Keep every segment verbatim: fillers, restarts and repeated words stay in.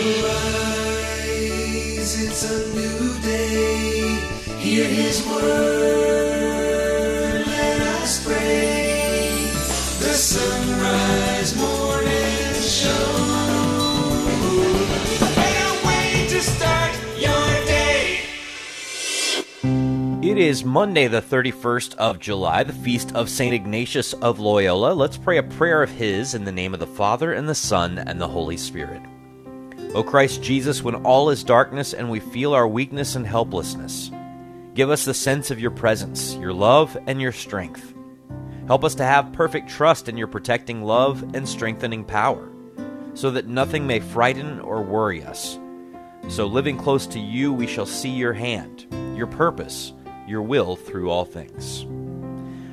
Arise, it's a new day. Hear his word, let us pray. The sunrise morning show. What a way to start your day. It is Monday, the thirty-first of July, the feast of Saint Ignatius of Loyola. Let's pray a prayer of his in the name of the Father, and the Son, and the Holy Spirit. O Christ Jesus, when all is darkness and we feel our weakness and helplessness, give us the sense of your presence, your love, and your strength. Help us to have perfect trust in your protecting love and strengthening power, so that nothing may frighten or worry us. So living close to you, we shall see your hand, your purpose, your will through all things.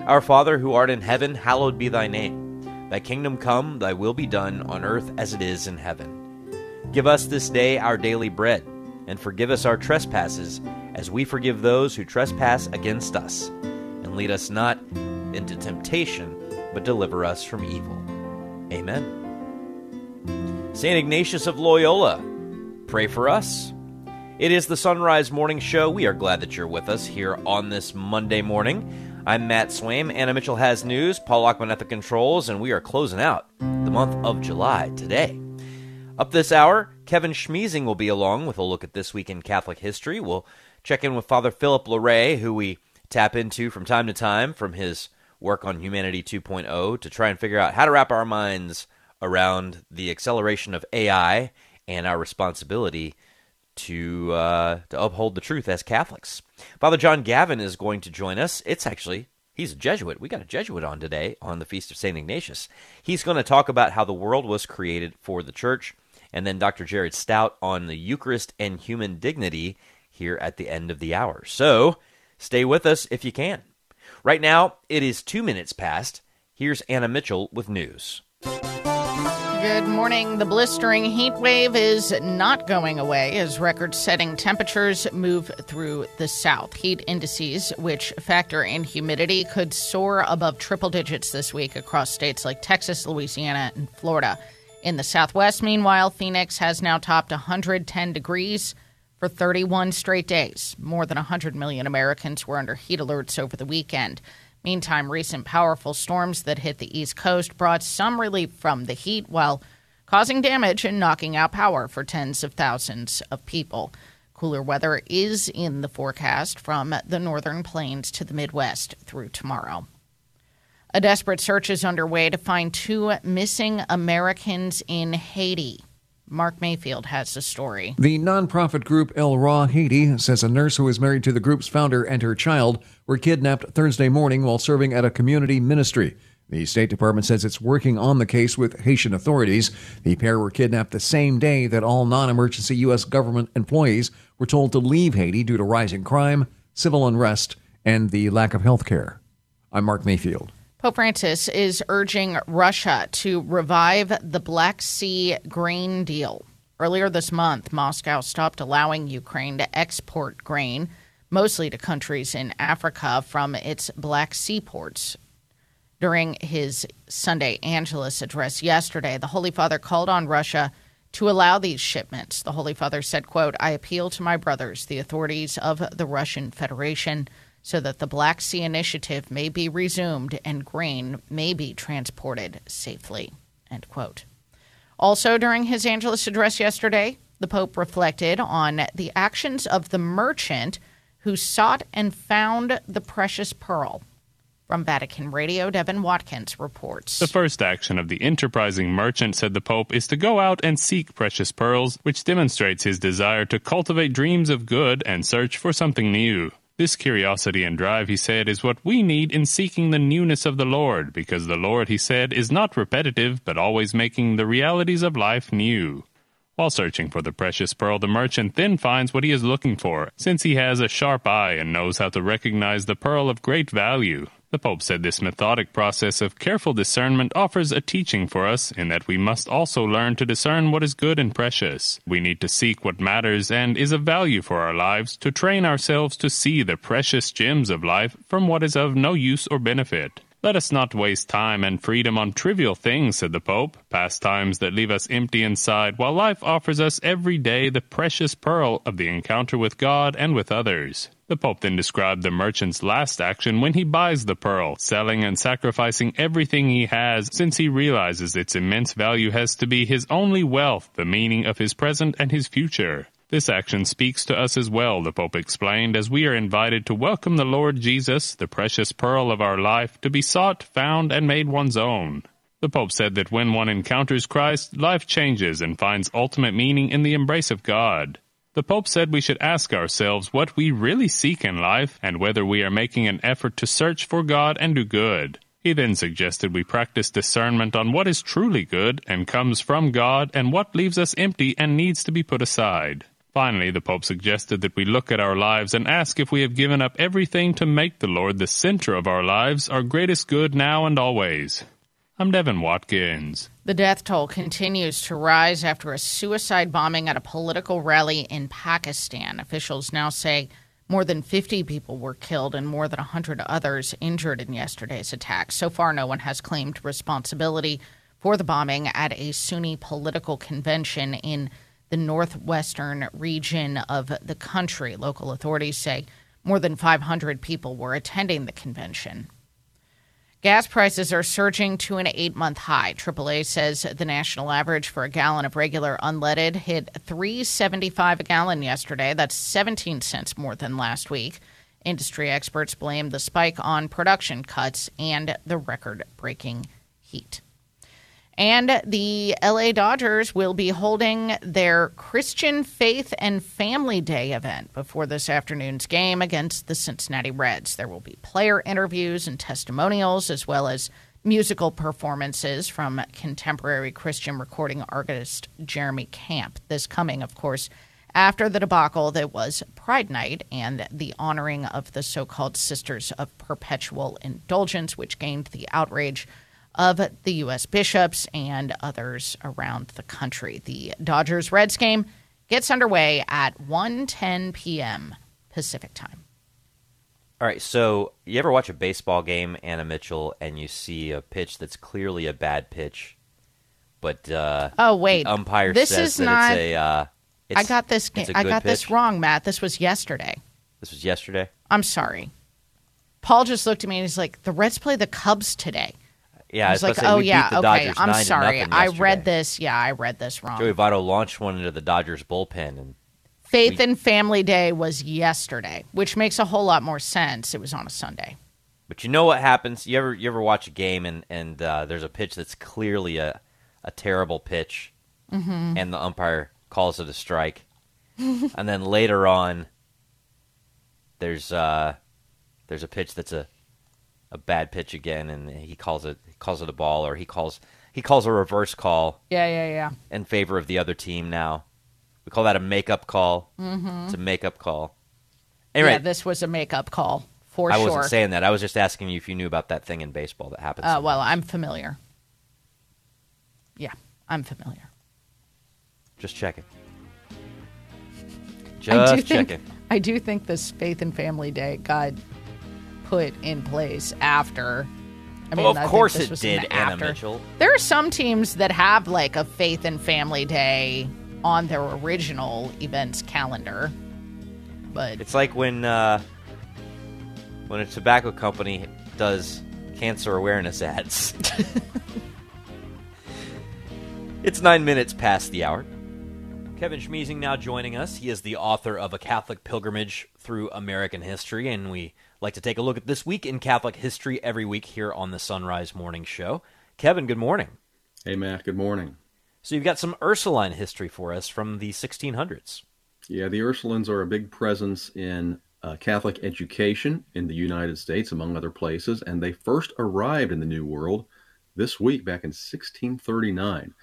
Our Father, who art in heaven, hallowed be thy name. Thy kingdom come, thy will be done, on earth as it is in heaven. Give us this day our daily bread, and forgive us our trespasses, as we forgive those who trespass against us. And lead us not into temptation, but deliver us from evil. Amen. Saint Ignatius of Loyola, pray for us. It is the Sunrise Morning Show. We are glad that you're with us here on this Monday morning. I'm Matt Swaim. Anna Mitchell has news. Paul Lockman at the controls, and we are closing out the month of July today. Up this hour, Kevin Schmiesing will be along with a look at This Week in Catholic History. We'll check in with Father Philip Larrey, who we tap into from time to time from his work on Humanity two point oh to try and figure out how to wrap our minds around the acceleration of A I and our responsibility to uh, to uphold the truth as Catholics. Father John Gavin is going to join us. It's actually... He's a Jesuit. We got a Jesuit on today on the Feast of Saint Ignatius. He's going to talk about how the world was created for the Church. And then Doctor Jared Stout on the Eucharist and human dignity here at the end of the hour. So stay with us if you can. Right now, it is two minutes past. Here's Anna Mitchell with news. Good morning. The blistering heat wave is not going away as record-setting temperatures move through the south. Heat indices, which factor in humidity, could soar above triple digits this week across states like Texas, Louisiana, and Florida. In the Southwest, meanwhile, Phoenix has now topped one hundred ten degrees for thirty-one straight days. More than one hundred million Americans were under heat alerts over the weekend. Meantime, recent powerful storms that hit the East Coast brought some relief from the heat while causing damage and knocking out power for tens of thousands of people. Cooler weather is in the forecast from the northern plains to the Midwest through tomorrow. A desperate search is underway to find two missing Americans in Haiti. Mark Mayfield has the story. The nonprofit group El Ra Haiti says a nurse who is married to the group's founder and her child were kidnapped Thursday morning while serving at a community ministry. The State Department says it's working on the case with Haitian authorities. The pair were kidnapped the same day that all non-emergency U S government employees were told to leave Haiti due to rising crime, civil unrest, and the lack of health care. I'm Mark Mayfield. Pope Francis is urging Russia to revive the Black Sea grain deal. Earlier this month, Moscow stopped allowing Ukraine to export grain, mostly to countries in Africa, from its Black Sea ports. During his Sunday Angelus address yesterday, the Holy Father called on Russia to allow these shipments. The Holy Father said, quote, "I appeal to my brothers, the authorities of the Russian Federation, so that the Black Sea Initiative may be resumed and grain may be transported safely," end quote. Also, during his Angelus address yesterday, the Pope reflected on the actions of the merchant who sought and found the precious pearl. From Vatican Radio, Devin Watkins reports. The first action of the enterprising merchant, said the Pope, is to go out and seek precious pearls, which demonstrates his desire to cultivate dreams of good and search for something new. This curiosity and drive, he said, is what we need in seeking the newness of the Lord, because the Lord, he said, is not repetitive, but always making the realities of life new. While searching for the precious pearl, the merchant then finds what he is looking for, since he has a sharp eye and knows how to recognize the pearl of great value. The Pope said this methodic process of careful discernment offers a teaching for us in that we must also learn to discern what is good and precious. We need to seek what matters and is of value for our lives to train ourselves to see the precious gems of life from what is of no use or benefit. Let us not waste time and freedom on trivial things, said the Pope, pastimes that leave us empty inside, while life offers us every day the precious pearl of the encounter with God and with others. The Pope then described the merchant's last action when he buys the pearl, selling and sacrificing everything he has, since he realizes its immense value has to be his only wealth, the meaning of his present and his future. This action speaks to us as well, the Pope explained, as we are invited to welcome the Lord Jesus, the precious pearl of our life, to be sought, found, and made one's own. The Pope said that when one encounters Christ, life changes and finds ultimate meaning in the embrace of God. The Pope said we should ask ourselves what we really seek in life and whether we are making an effort to search for God and do good. He then suggested we practice discernment on what is truly good and comes from God and what leaves us empty and needs to be put aside. Finally, the Pope suggested that we look at our lives and ask if we have given up everything to make the Lord the center of our lives, our greatest good now and always. I'm Devin Watkins. The death toll continues to rise after a suicide bombing at a political rally in Pakistan. Officials now say more than fifty people were killed and more than one hundred others injured in yesterday's attack. So far, no one has claimed responsibility for the bombing at a Sunni political convention in the northwestern region of the country. Local authorities say more than five hundred people were attending the convention. Gas prices are surging to an eight-month high. triple A says the national average for a gallon of regular unleaded hit three dollars and seventy-five cents a gallon yesterday. That's seventeen cents more than last week. Industry experts blame the spike on production cuts and the record-breaking heat. And the L A Dodgers will be holding their Christian Faith and Family Day event before this afternoon's game against the Cincinnati Reds. There will be player interviews and testimonials, as well as musical performances from contemporary Christian recording artist Jeremy Camp. This coming, of course, after the debacle that was Pride Night and the honoring of the so-called Sisters of Perpetual Indulgence, which gained the outrage of the U S bishops and others around the country. The Dodgers-Reds game gets underway at one ten p.m. Pacific time. All right, so you ever watch a baseball game, Anna Mitchell, and you see a pitch that's clearly a bad pitch, but uh, oh wait, the umpire this says is that not, it's a. Uh, it's, I got this. Ga- I got pitch. this wrong, Matt. This was yesterday. This was yesterday. I'm sorry. Paul just looked at me and he's like, "The Reds play the Cubs today." Yeah, I was like, say, oh, yeah, okay, I'm sorry. I read this. Yeah, I read this wrong. Joey Votto launched one into the Dodgers bullpen. and Faith we... and Family Day was yesterday, which makes a whole lot more sense. It was on a Sunday. But you know what happens? You ever you ever watch a game and, and uh, there's a pitch that's clearly a, a terrible pitch, mm-hmm. and the umpire calls it a strike. And then later on, there's uh, there's a pitch that's a... a bad pitch again, and he calls it he calls it a ball, or he calls he calls a reverse call. Yeah, yeah, yeah. In favor of the other team now. We call that a make-up call. Mm-hmm. It's a make-up call. Anyway, yeah, this was a make-up call, for I sure. I wasn't saying that. I was just asking you if you knew about that thing in baseball that happens. Uh, well, I'm familiar. Yeah, I'm familiar. Just checking. Just checking. I do think this Faith and Family Day, God... put in place after. I mean, well, of course it did, Anna Mitchell. There are some teams that have like a Faith and Family Day on their original events calendar, but it's like when uh, when a tobacco company does cancer awareness ads. It's nine minutes past the hour. Kevin Schmiesing now joining us. He is the author of A Catholic Pilgrimage Through American History, and we like to take a look at This Week in Catholic History every week here on the Sunrise Morning Show. Kevin, good morning. Hey, Matt, good morning. So you've got some Ursuline history for us from the sixteen hundreds. Yeah, the Ursulines are a big presence in uh, Catholic education in the United States, among other places, and they first arrived in the New World this week back in sixteen thirty-nine.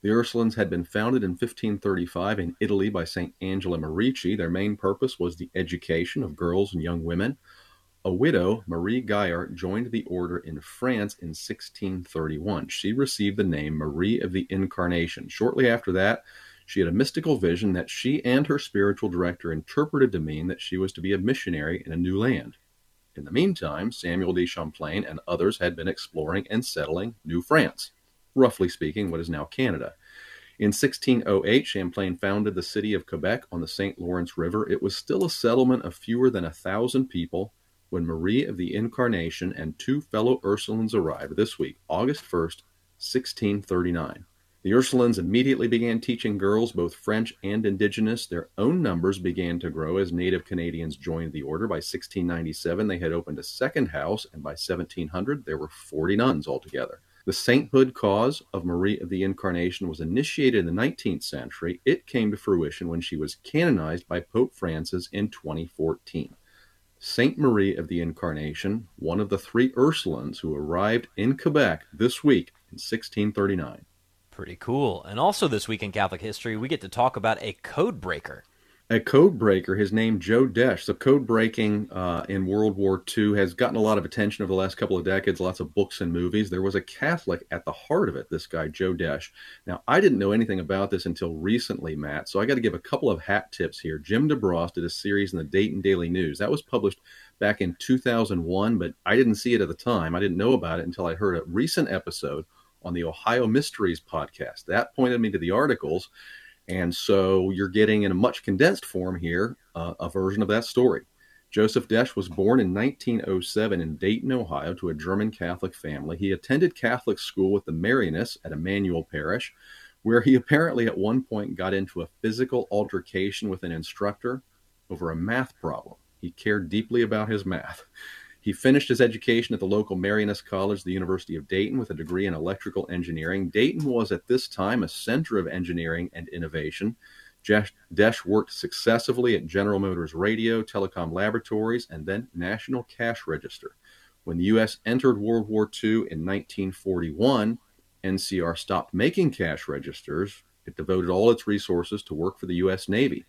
The Ursulines had been founded in fifteen thirty-five in Italy by Saint Angela Merici. Their main purpose was the education of girls and young women. A widow, Marie Gaillard, joined the order in France in sixteen thirty-one. She received the name Marie of the Incarnation. Shortly after that, she had a mystical vision that she and her spiritual director interpreted to mean that she was to be a missionary in a new land. In the meantime, Samuel de Champlain and others had been exploring and settling New France, roughly speaking what is now Canada. In sixteen oh eight, Champlain founded the city of Quebec on the Saint Lawrence River. It was still a settlement of fewer than a thousand people when Marie of the Incarnation and two fellow Ursulines arrived this week, August first, sixteen thirty-nine. The Ursulines immediately began teaching girls, both French and indigenous. Their own numbers began to grow as native Canadians joined the order. By sixteen ninety-seven, they had opened a second house, and by seventeen hundred, there were forty nuns altogether. The sainthood cause of Marie of the Incarnation was initiated in the nineteenth century. It came to fruition when she was canonized by Pope Francis in twenty fourteen. Saint Marie of the Incarnation, one of the three Ursulines who arrived in Quebec this week in sixteen thirty-nine. Pretty cool. And also this week in Catholic history, we get to talk about a code breaker. A code breaker, his name Joe Desch. So code breaking uh, in World War Two has gotten a lot of attention over the last couple of decades, lots of books and movies. There was a Catholic at the heart of it, this guy Joe Desch. Now, I didn't know anything about this until recently, Matt, so I got to give a couple of hat tips here. Jim DeBross did a series in the Dayton Daily News. That was published back in two thousand one, but I didn't see it at the time. I didn't know about it until I heard a recent episode on the Ohio Mysteries podcast. That pointed me to the articles. And so you're getting, in a much condensed form here, uh, a version of that story. Joseph Desch was born in nineteen oh seven in Dayton, Ohio, to a German Catholic family. He attended Catholic school with the Marianists at Emmanuel Parish, where he apparently at one point got into a physical altercation with an instructor over a math problem. He cared deeply about his math. He finished his education at the local Marianist College, the University of Dayton, with a degree in electrical engineering. Dayton was at this time a center of engineering and innovation. Desch worked successively at General Motors Radio, Telecom Laboratories, and then National Cash Register. When the U S entered World War Two in nineteen forty-one, N C R stopped making cash registers. It devoted all its resources to work for the U S Navy.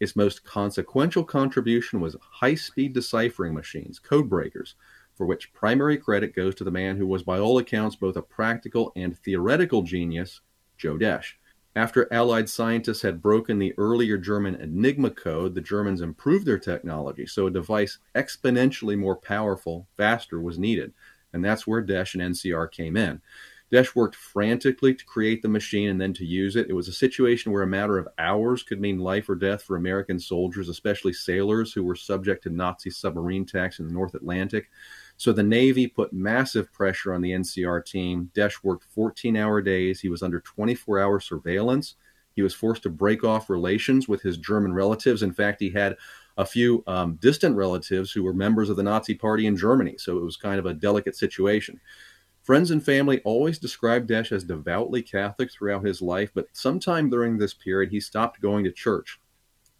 Its most consequential contribution was high-speed deciphering machines, code breakers, for which primary credit goes to the man who was, by all accounts, both a practical and theoretical genius, Joe Desch. After Allied scientists had broken the earlier German Enigma code, the Germans improved their technology, so a device exponentially more powerful, faster, was needed. And that's where Desch and N C R came in. Desch worked frantically to create the machine and then to use it. It was a situation where a matter of hours could mean life or death for American soldiers, especially sailors who were subject to Nazi submarine attacks in the North Atlantic. So the Navy put massive pressure on the N C R team. Desch worked fourteen-hour days. He was under twenty-four-hour surveillance. He was forced to break off relations with his German relatives. In fact, he had a few um, distant relatives who were members of the Nazi Party in Germany, so it was kind of a delicate situation. Friends and family always described Desch as devoutly Catholic throughout his life, but sometime during this period, he stopped going to church.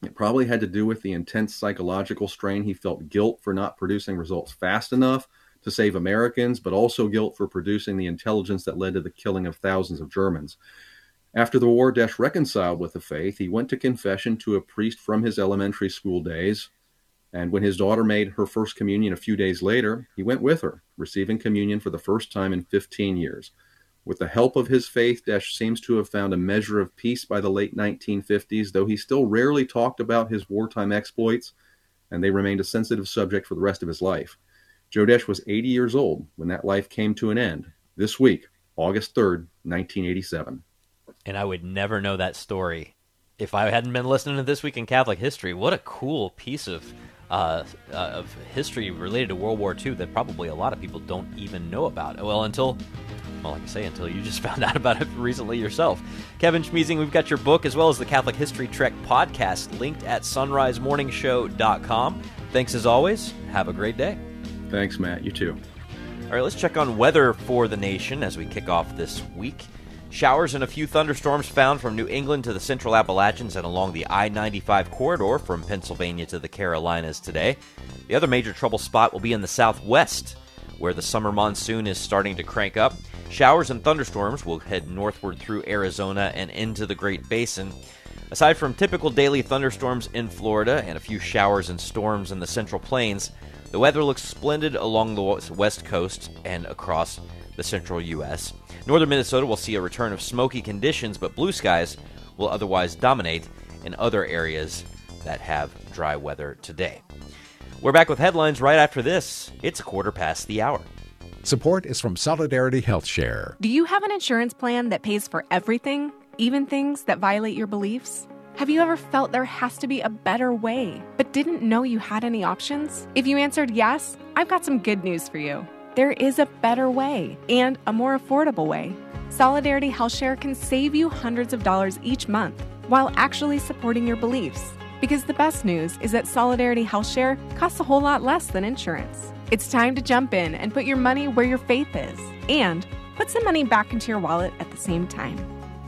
It probably had to do with the intense psychological strain. He felt guilt for not producing results fast enough to save Americans, but also guilt for producing the intelligence that led to the killing of thousands of Germans. After the war, Desch reconciled with the faith. He went to confession to a priest from his elementary school days. And when his daughter made her first communion a few days later, he went with her, receiving communion for the first time in fifteen years. With the help of his faith, Desch seems to have found a measure of peace by the late nineteen fifties, though he still rarely talked about his wartime exploits, and they remained a sensitive subject for the rest of his life. Joe Desch was eighty years old when that life came to an end, this week, August third, nineteen eighty-seven. And I would never know that story if I hadn't been listening to This Week in Catholic History. What a cool piece of... Uh, uh, of history related to World War Two that probably a lot of people don't even know about. Well, until, well, like I say, until you just found out about it recently yourself. Kevin Schmiesing, we've got your book as well as the Catholic History Trek podcast linked at sunrise morning show dot com. Thanks as always. Have a great day. Thanks, Matt. You too. All right, let's check on weather for the nation as we kick off this week. Showers and a few thunderstorms found from New England to the central Appalachians and along the I ninety-five corridor from Pennsylvania to the Carolinas today. The other major trouble spot will be in the southwest, where the summer monsoon is starting to crank up. Showers and thunderstorms will head northward through Arizona and into the Great Basin. Aside from typical daily thunderstorms in Florida and a few showers and storms in the central plains, the weather looks splendid along the west coast and across the central U S Northern Minnesota will see a return of smoky conditions, but blue skies will otherwise dominate in other areas that have dry weather today. We're back with headlines right after this. It's a quarter past the hour. Support is from Solidarity Health Share. Do you have an insurance plan that pays for everything, even things that violate your beliefs? Have you ever felt there has to be a better way, but didn't know you had any options? If you answered yes, I've got some good news for you. There is a better way and a more affordable way. Solidarity HealthShare can save you hundreds of dollars each month while actually supporting your beliefs. Because the best news is that Solidarity HealthShare costs a whole lot less than insurance. It's time to jump in and put your money where your faith is and put some money back into your wallet at the same time.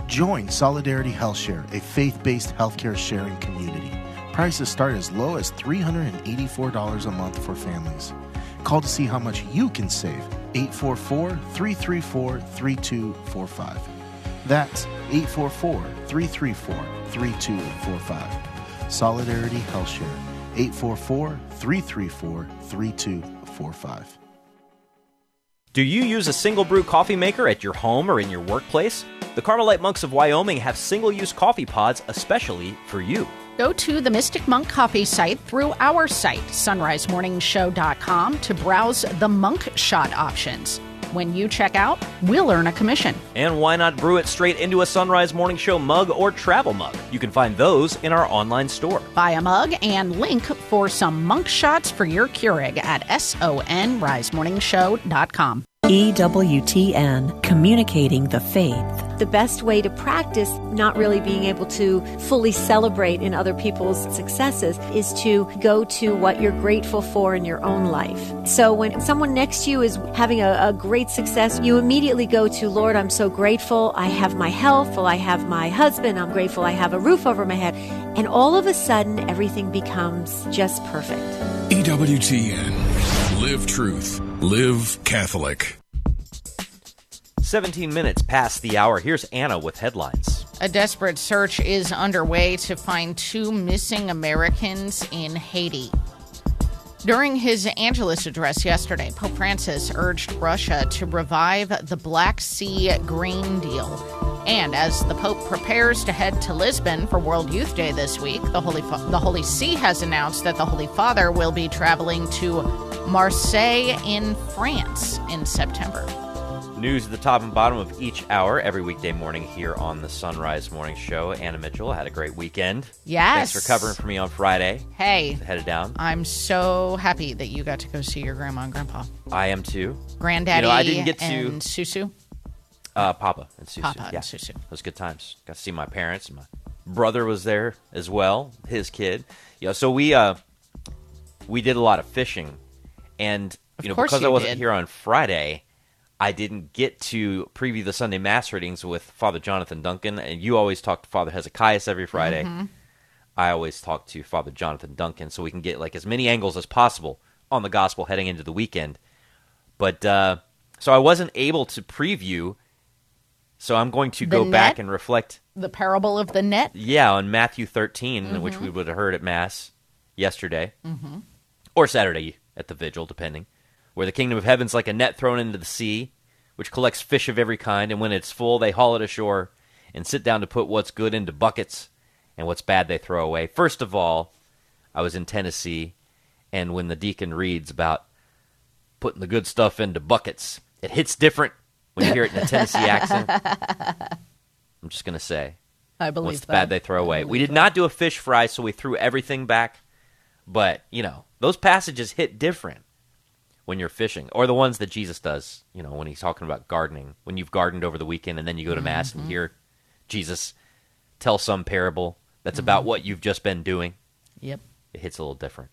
Join Solidarity HealthShare, a faith-based healthcare sharing community. Prices start as low as three hundred eighty-four dollars a month for families. Call to see how much you can save. eight four four, three three four, three two four five. That's eight four four, three three four, three two four five. Solidarity HealthShare, eight four four, three three four, three two four five. Do you use a single brew coffee maker at your home or in your workplace? The Carmelite Monks of Wyoming have single-use coffee pods especially for you. Go to the Mystic Monk Coffee site through our site, sunrise morning show dot com, to browse the monk shot options. When you check out, we'll earn a commission. And why not brew it straight into a Sunrise Morning Show mug or travel mug? You can find those in our online store. Buy a mug and link for some monk shots for your Keurig at sunrise morning show dot com. E W T N, communicating the faith. The best way to practice not really being able to fully celebrate in other people's successes is to go to what you're grateful for in your own life. So when someone next to you is having a, a great success, you immediately go to, Lord, I'm so grateful I have my health, well, I have my husband, I'm grateful I have a roof over my head. And all of a sudden, everything becomes just perfect. E W T N. Live truth. Live Catholic. seventeen minutes past the hour. Here's Anna with headlines. A desperate search is underway to find two missing Americans in Haiti. During his Angelus address yesterday, Pope Francis urged Russia to revive the Black Sea grain deal. And as the Pope prepares to head to Lisbon for World Youth Day this week, the Holy Fa- the Holy See has announced that the Holy Father will be traveling to Marseille in France in September. News at the top and bottom of each hour every weekday morning here on the Sunrise Morning Show. Anna Mitchell, had a great weekend. Yes. Thanks for covering for me on Friday. Hey. Headed down. I'm so happy that you got to go see your grandma and grandpa. I am too. Granddaddy, you know, I didn't get to, and Susu. Uh, Papa and Susu. Papa yeah. and Susu. It was good times. Got to see my parents. My brother was there as well, his kid. Yeah, so we uh, we did a lot of fishing. And you know, because I wasn't here on Friday, I didn't get to preview the Sunday Mass readings with Father Jonathan Duncan. And you always talk to Father Hezekiah every Friday. Mm-hmm. I always talk to Father Jonathan Duncan, so we can get like as many angles as possible on the gospel heading into the weekend. But uh, so I wasn't able to preview. So I'm going to the go net? back and reflect the parable of the net. Yeah, on Matthew thirteen, mm-hmm. which we would have heard at Mass yesterday mm-hmm. or Saturday. At the vigil, depending, where the kingdom of heaven's like a net thrown into the sea, which collects fish of every kind, and when it's full, they haul it ashore and sit down to put what's good into buckets, and what's bad they throw away. First of all, I was in Tennessee, and when the deacon reads about putting the good stuff into buckets, it hits different when you hear it in a Tennessee accent. I'm just going to say, I believe what's that. Bad they throw away. We did that. Not do a fish fry, so we threw everything back, but, you know, those passages hit different when you're fishing, or the ones that Jesus does, you know, when he's talking about gardening, when you've gardened over the weekend and then you go to Mass mm-hmm. and hear Jesus tell some parable that's mm-hmm. about what you've just been doing. Yep. It hits a little different.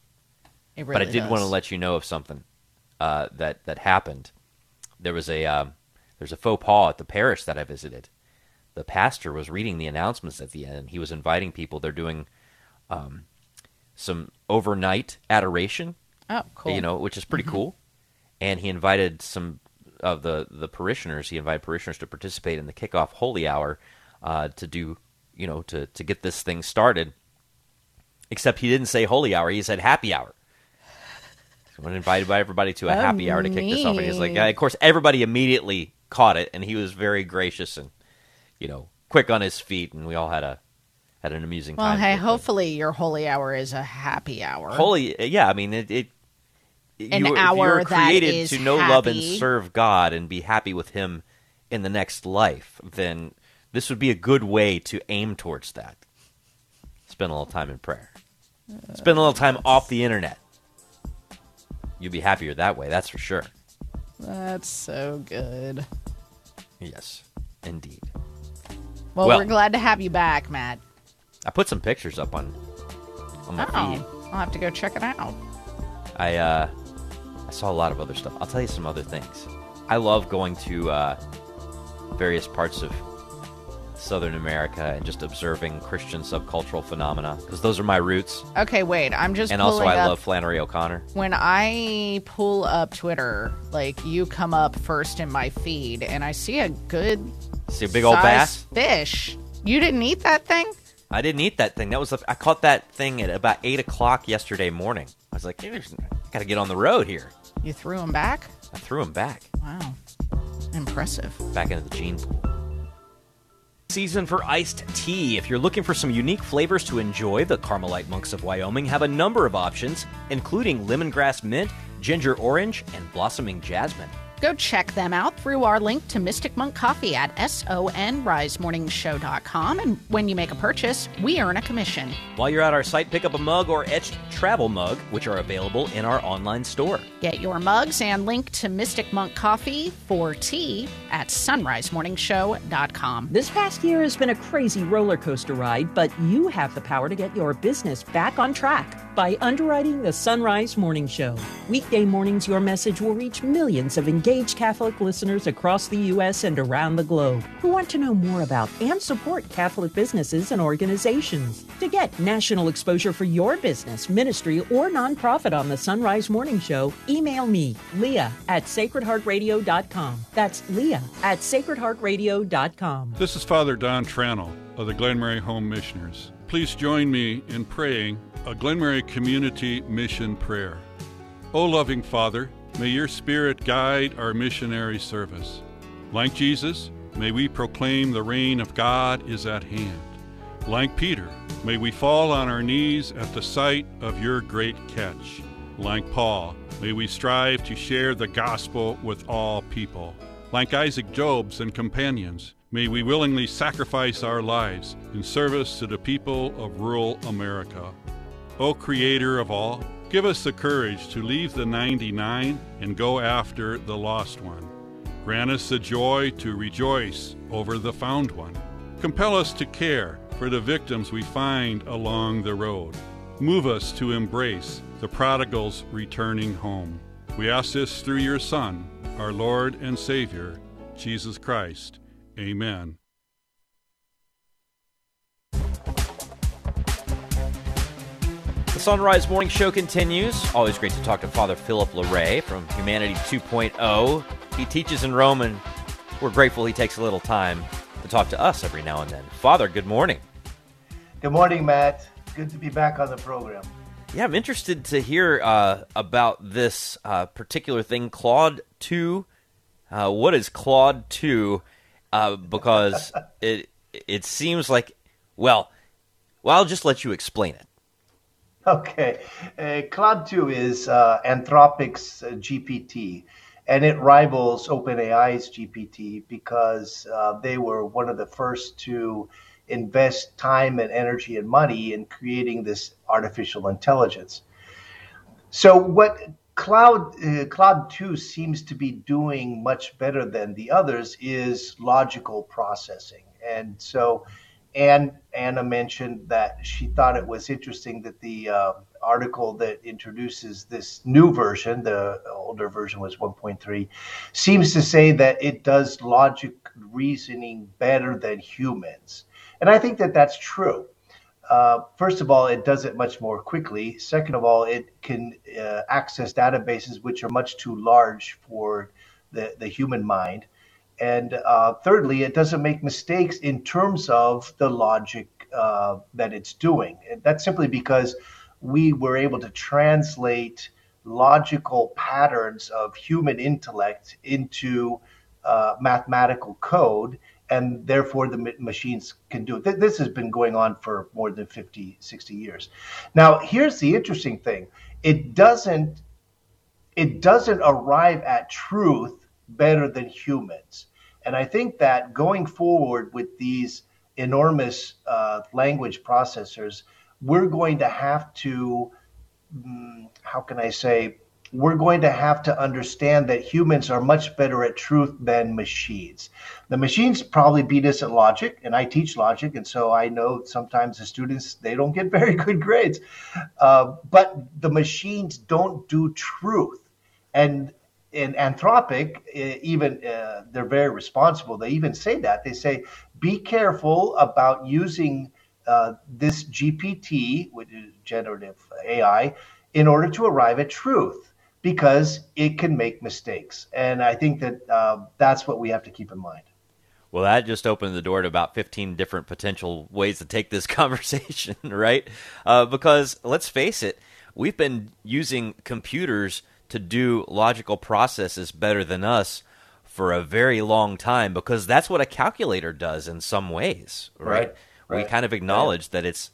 It really But I did does. want to let you know of something uh, that, that happened. There was a, um, there's a faux pas at the parish that I visited. The pastor was reading the announcements at the end. He was inviting people. They're doing... Um, some overnight adoration. Oh, cool. You know, which is pretty mm-hmm. cool. And he invited some of the, the parishioners, he invited parishioners to participate in the kickoff holy hour uh, to do, you know, to, to get this thing started. Except he didn't say holy hour, he said happy hour. So I invited by everybody to a oh, happy hour to kick me. this off. And he's like, of course, everybody immediately caught it. And he was very gracious and, you know, quick on his feet. And we all had a at an amusing well, time. Well, hey, hopefully your holy hour is a happy hour. Holy, yeah, I mean, it. it an you, hour you that is to know, happy. Love, and serve God and be happy with Him in the next life, then this would be a good way to aim towards that. Spend a little time in prayer. Spend a little time off the internet. You'll be happier that way, that's for sure. That's so good. Yes, indeed. Well, well we're glad to have you back, Matt. I put some pictures up on, on my oh, feed. I'll have to go check it out. I uh, I saw a lot of other stuff. I'll tell you some other things. I love going to uh, various parts of Southern America and just observing Christian subcultural phenomena, because those are my roots. Okay, wait. I'm just and pulling also I up, love Flannery O'Connor. When I pull up Twitter, like you come up first in my feed, and I see a good see a big old bass fish. You didn't eat that thing? I didn't eat that thing. That was a, I caught that thing at about eight o'clock yesterday morning. I was like, hey, I gotta get on the road here. You threw him back? I threw him back. Wow, impressive. Back into the gene pool. Season for iced tea. If you're looking for some unique flavors to enjoy, the Carmelite Monks of Wyoming have a number of options, including lemongrass mint, ginger orange, and blossoming jasmine. Go check them out through our link to Mystic Monk Coffee at sonrise morning show dot com, and when you make a purchase, we earn a commission. While you're at our site, pick up a mug or etched travel mug, which are available in our online store. Get your mugs and link to Mystic Monk Coffee for tea at sunrise morning show dot com. This past year has been a crazy roller coaster ride, but you have the power to get your business back on track by underwriting the Sunrise Morning Show. Weekday mornings, your message will reach millions of engaged Catholic listeners across the U S and around the globe who want to know more about and support Catholic businesses and organizations. To get national exposure for your business, ministry, or nonprofit on the Sunrise Morning Show, email me, Leah, at sacred heart radio dot com. That's Leah at sacred heart radio dot com. This is Father Don Tranel of the Glenmary Home Missioners. Please join me in praying a Glenmary Community Mission Prayer. O loving Father, may your Spirit guide our missionary service. Like Jesus, may we proclaim the reign of God is at hand. Like Peter, may we fall on our knees at the sight of your great catch. Like Paul, may we strive to share the gospel with all people. Like Isaac Job's and companions, may we willingly sacrifice our lives in service to the people of rural America. O Creator of all, give us the courage to leave the ninety-nine and go after the lost one. Grant us the joy to rejoice over the found one. Compel us to care for the victims we find along the road. Move us to embrace the prodigals returning home. We ask this through your Son, our Lord and Savior, Jesus Christ. Amen. Sunrise Morning Show continues. Always great to talk to Father Philip Larrey from Humanity two point oh. He teaches in Rome, and we're grateful he takes a little time to talk to us every now and then. Father, good morning. Good morning, Matt. Good to be back on the program. Yeah, I'm interested to hear uh, about this uh, particular thing, Claude two. Uh, what is Claude two? Uh, because it it seems like, well, well, I'll just let you explain it. Okay. Uh, Claude two is uh, Anthropic's uh, G P T, and it rivals OpenAI's G P T because uh, they were one of the first to invest time and energy and money in creating this artificial intelligence. So what Claude, uh, Claude two seems to be doing much better than the others is logical processing. And so And Anna mentioned that she thought it was interesting that the uh, article that introduces this new version, the older version was one point three, seems to say that it does logic reasoning better than humans. And I think that that's true. Uh, first of all, it does it much more quickly. Second of all, it can uh, access databases which are much too large for the, the human mind. And uh, thirdly, it doesn't make mistakes in terms of the logic uh, that it's doing. And that's simply because we were able to translate logical patterns of human intellect into uh, mathematical code and therefore the machines can do it. This has been going on for more than fifty, sixty years. Now, here's the interesting thing. It doesn't, it doesn't arrive at truth better than humans. And I think that going forward with these enormous uh, language processors, we're going to have to, um, how can I say, we're going to have to understand that humans are much better at truth than machines. The machines probably beat us at logic, and I teach logic, and so I know sometimes the students, they don't get very good grades. Uh, but the machines don't do truth. And in Anthropic, even uh, they're very responsible. They even say that. They say, be careful about using uh, this G P T, which is generative A I, in order to arrive at truth, because it can make mistakes. And I think that uh, that's what we have to keep in mind. Well, that just opened the door to about fifteen different potential ways to take this conversation, right? Uh, because let's face it, we've been using computers to do logical processes better than us for a very long time, because that's what a calculator does in some ways, right? right, right. We kind of acknowledge yeah. that it's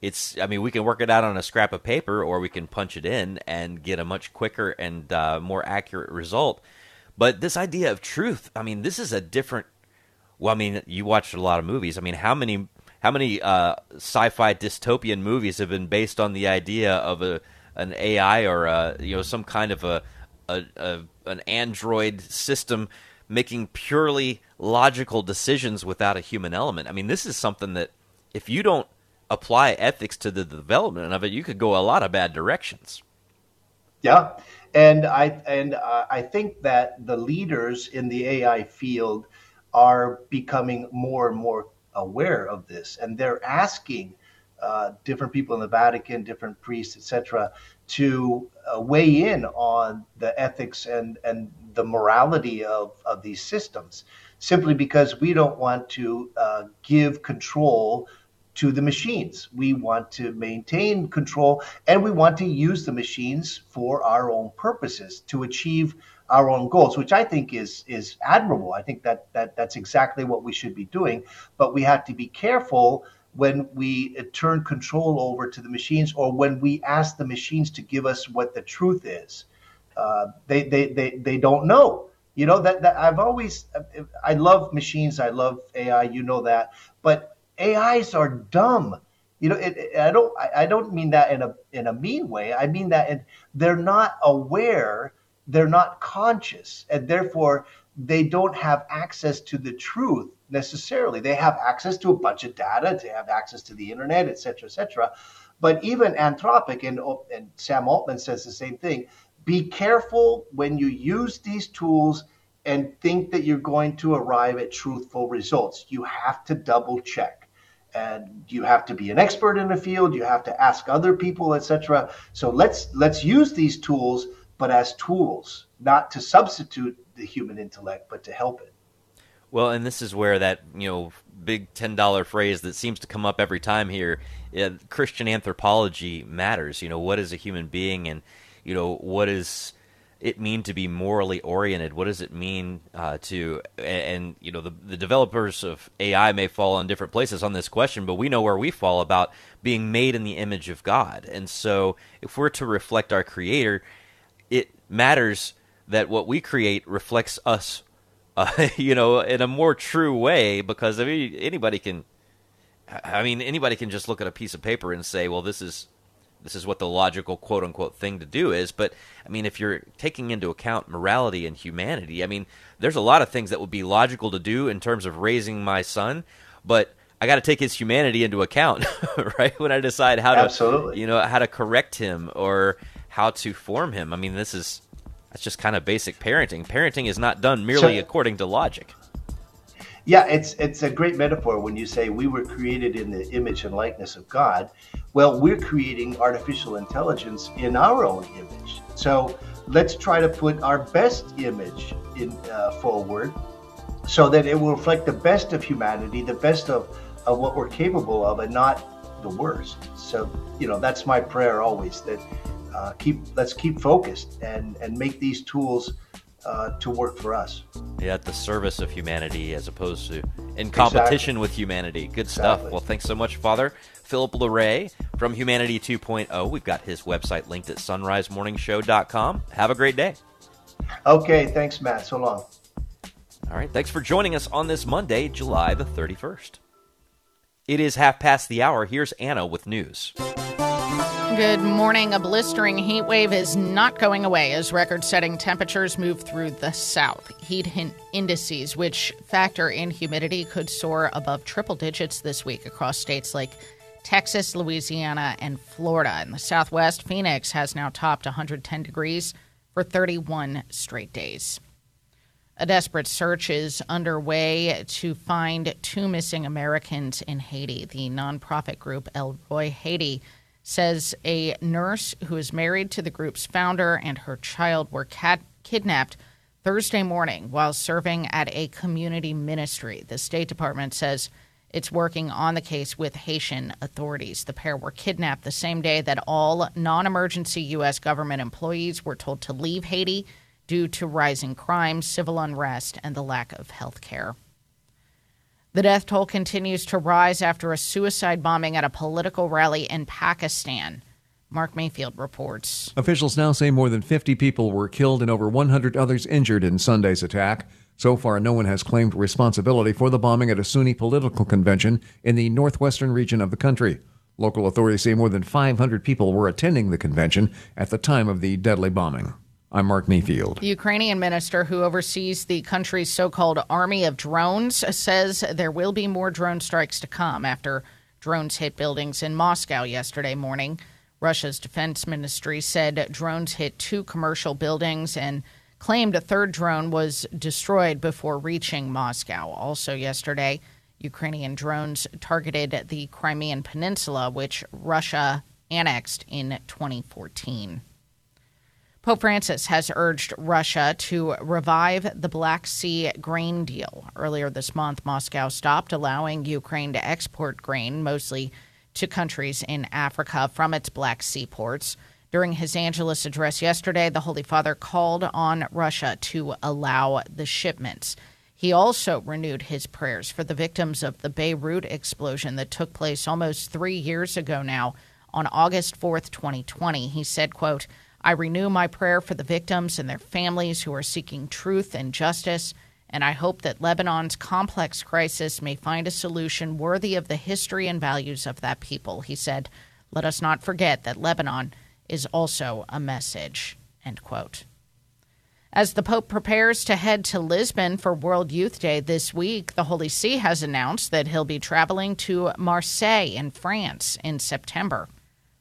It's. I mean, we can work it out on a scrap of paper, or we can punch it in and get a much quicker and uh, more accurate result. But this idea of truth, I mean, this is a different. Well, I mean, you watched a lot of movies. I mean, how many how many uh, sci-fi dystopian movies have been based on the idea of a an A I or a, you know, some kind of a, a, a an android system making purely logical decisions without a human element? I mean, this is something that if you don't apply ethics to the development of it, you could go a lot of bad directions. Yeah, and I and uh, I think that the leaders in the A I field are becoming more and more aware of this, and they're asking uh, different people in the Vatican, different priests, et cetera, to uh, weigh in on the ethics and and the morality of of these systems, simply because we don't want to uh, give control to the machines. We want to maintain control, and we want to use the machines for our own purposes to achieve our own goals, which I think is is admirable. I think that that that's exactly what we should be doing, but we have to be careful when we turn control over to the machines, or when we ask the machines to give us what the truth is. Uh, they, they they they don't know. You know that that I've always I love machines. I love A I. You know that, but A Is are dumb. You know, it, it, I don't. I, I don't mean that in a in a mean way. I mean that in, they're not aware, they're not conscious, and therefore they don't have access to the truth necessarily. They have access to a bunch of data. They have access to the internet, et cetera, et cetera. But even Anthropic and and Sam Altman says the same thing. Be careful when you use these tools and think that you're going to arrive at truthful results. You have to double check. And you have to be an expert in the field. You have to ask other people, et cetera. So let's let's use these tools, but as tools, not to substitute the human intellect, but to help it. Well, and this is where that, you know, big ten dollar phrase that seems to come up every time here, uh, Christian anthropology matters. You know, what is a human being, and you know, what does it mean to be morally oriented? What does it mean uh, to, and, you know, the, the developers of A I may fall on different places on this question, but we know where we fall about being made in the image of God. And so if we're to reflect our Creator, it matters that what we create reflects us, uh, you know, in a more true way, because I mean, anybody can, I mean, anybody can just look at a piece of paper and say, well, this is, This is what the logical quote-unquote thing to do is. But, I mean, if you're taking into account morality and humanity, I mean, there's a lot of things that would be logical to do in terms of raising my son, but I got to take his humanity into account, right, when I decide how to, Absolutely. you know, how to correct him or how to form him. I mean, this is that's just kind of basic parenting. Parenting is not done merely sure. according to logic. Yeah, it's it's a great metaphor when you say we were created in the image and likeness of God. Well, we're creating artificial intelligence in our own image. So let's try to put our best image in uh, forward so that it will reflect the best of humanity, the best of, of what we're capable of, and not the worst. So, you know, that's my prayer always, that uh, keep let's keep focused and, and make these tools uh, to work for us. Yeah, at the service of humanity as opposed to in competition exactly. with humanity. Good exactly. stuff. Well, thanks so much, Father. Philip Larrey from Humanity two point oh. We've got his website linked at sunrise morning show dot com. Have a great day. Okay, thanks, Matt. So long. All right, thanks for joining us on this Monday, July the thirty-first. It is half past the hour. Here's Anna with news. Good morning. A blistering heat wave is not going away as record-setting temperatures move through the south. Heat indices, which factor in humidity, could soar above triple digits this week across states like Texas, Louisiana, and Florida. In the southwest, Phoenix has now topped one hundred ten degrees for thirty-one straight days. A desperate search is underway to find two missing Americans in Haiti. The nonprofit group El Roy Haiti says a nurse who is married to the group's founder and her child were cat- kidnapped Thursday morning while serving at a community ministry. The State Department says it's working on the case with Haitian authorities. The pair were kidnapped the same day that all non-emergency U S government employees were told to leave Haiti due to rising crime, civil unrest, and the lack of health care. The death toll continues to rise after a suicide bombing at a political rally in Pakistan. Mark Mayfield reports. Officials now say more than fifty people were killed and over one hundred others injured in Sunday's attack. So far, no one has claimed responsibility for the bombing at a Sunni political convention in the northwestern region of the country. Local authorities say more than five hundred people were attending the convention at the time of the deadly bombing. I'm Mark Mayfield. The Ukrainian minister who oversees the country's so-called army of drones says there will be more drone strikes to come after drones hit buildings in Moscow yesterday morning. Russia's defense ministry said drones hit two commercial buildings and claimed a third drone was destroyed before reaching Moscow. Also yesterday, Ukrainian drones targeted the Crimean Peninsula, which Russia annexed in twenty fourteen. Pope Francis has urged Russia to revive the Black Sea grain deal. Earlier this month, Moscow stopped allowing Ukraine to export grain, mostly to countries in Africa, from its Black Sea ports. During his Angelus address yesterday, the Holy Father called on Russia to allow the shipments. He also renewed his prayers for the victims of the Beirut explosion that took place almost three years ago now, on August fourth, twenty twenty. He said, quote, "I renew my prayer for the victims and their families who are seeking truth and justice, and I hope that Lebanon's complex crisis may find a solution worthy of the history and values of that people." He said, "Let us not forget that Lebanon is also a message," end quote. As the Pope prepares to head to Lisbon for World Youth Day this week, the Holy See has announced that he'll be traveling to Marseille in France in September.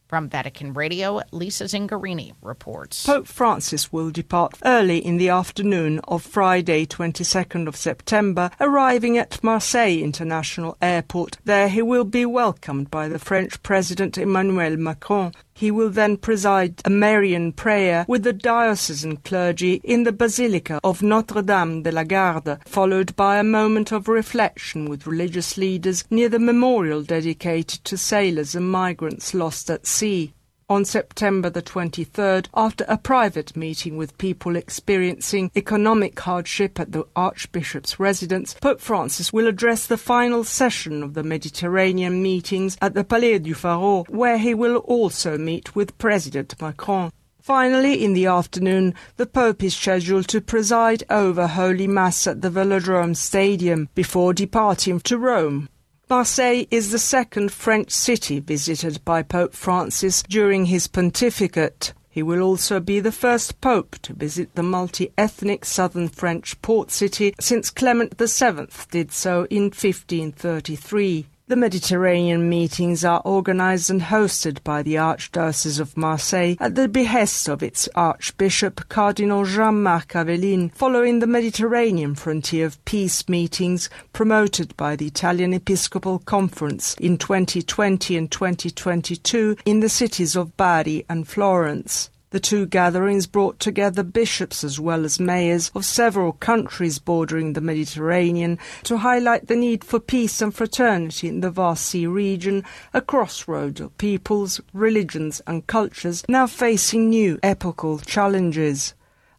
From Vatican Radio, Lisa Zingarini reports. Pope Francis will depart early in the afternoon of Friday, twenty-second of September, arriving at Marseille International Airport. There he will be welcomed by the French President Emmanuel Macron. He will then preside a Marian prayer with the diocesan clergy in the Basilica of Notre-Dame de la Garde, followed by a moment of reflection with religious leaders near the memorial dedicated to sailors and migrants lost at sea. On September the twenty-third, after a private meeting with people experiencing economic hardship at the Archbishop's residence, Pope Francis will address the final session of the Mediterranean meetings at the Palais du Pharaon, where he will also meet with President Macron. Finally, in the afternoon, the Pope is scheduled to preside over Holy Mass at the Velodrome Stadium before departing to Rome. Marseille is the second French city visited by Pope Francis during his pontificate. He will also be the first pope to visit the multi-ethnic southern French port city since Clement the seventh did so in fifteen thirty-three. The Mediterranean meetings are organized and hosted by the Archdiocese of Marseille at the behest of its Archbishop, Cardinal Jean-Marc Avelin, following the Mediterranean Frontier of Peace meetings promoted by the Italian Episcopal Conference in twenty twenty and twenty twenty-two in the cities of Bari and Florence. The two gatherings brought together bishops as well as mayors of several countries bordering the Mediterranean to highlight the need for peace and fraternity in the vast sea region, a crossroad of peoples, religions and cultures now facing new epochal challenges.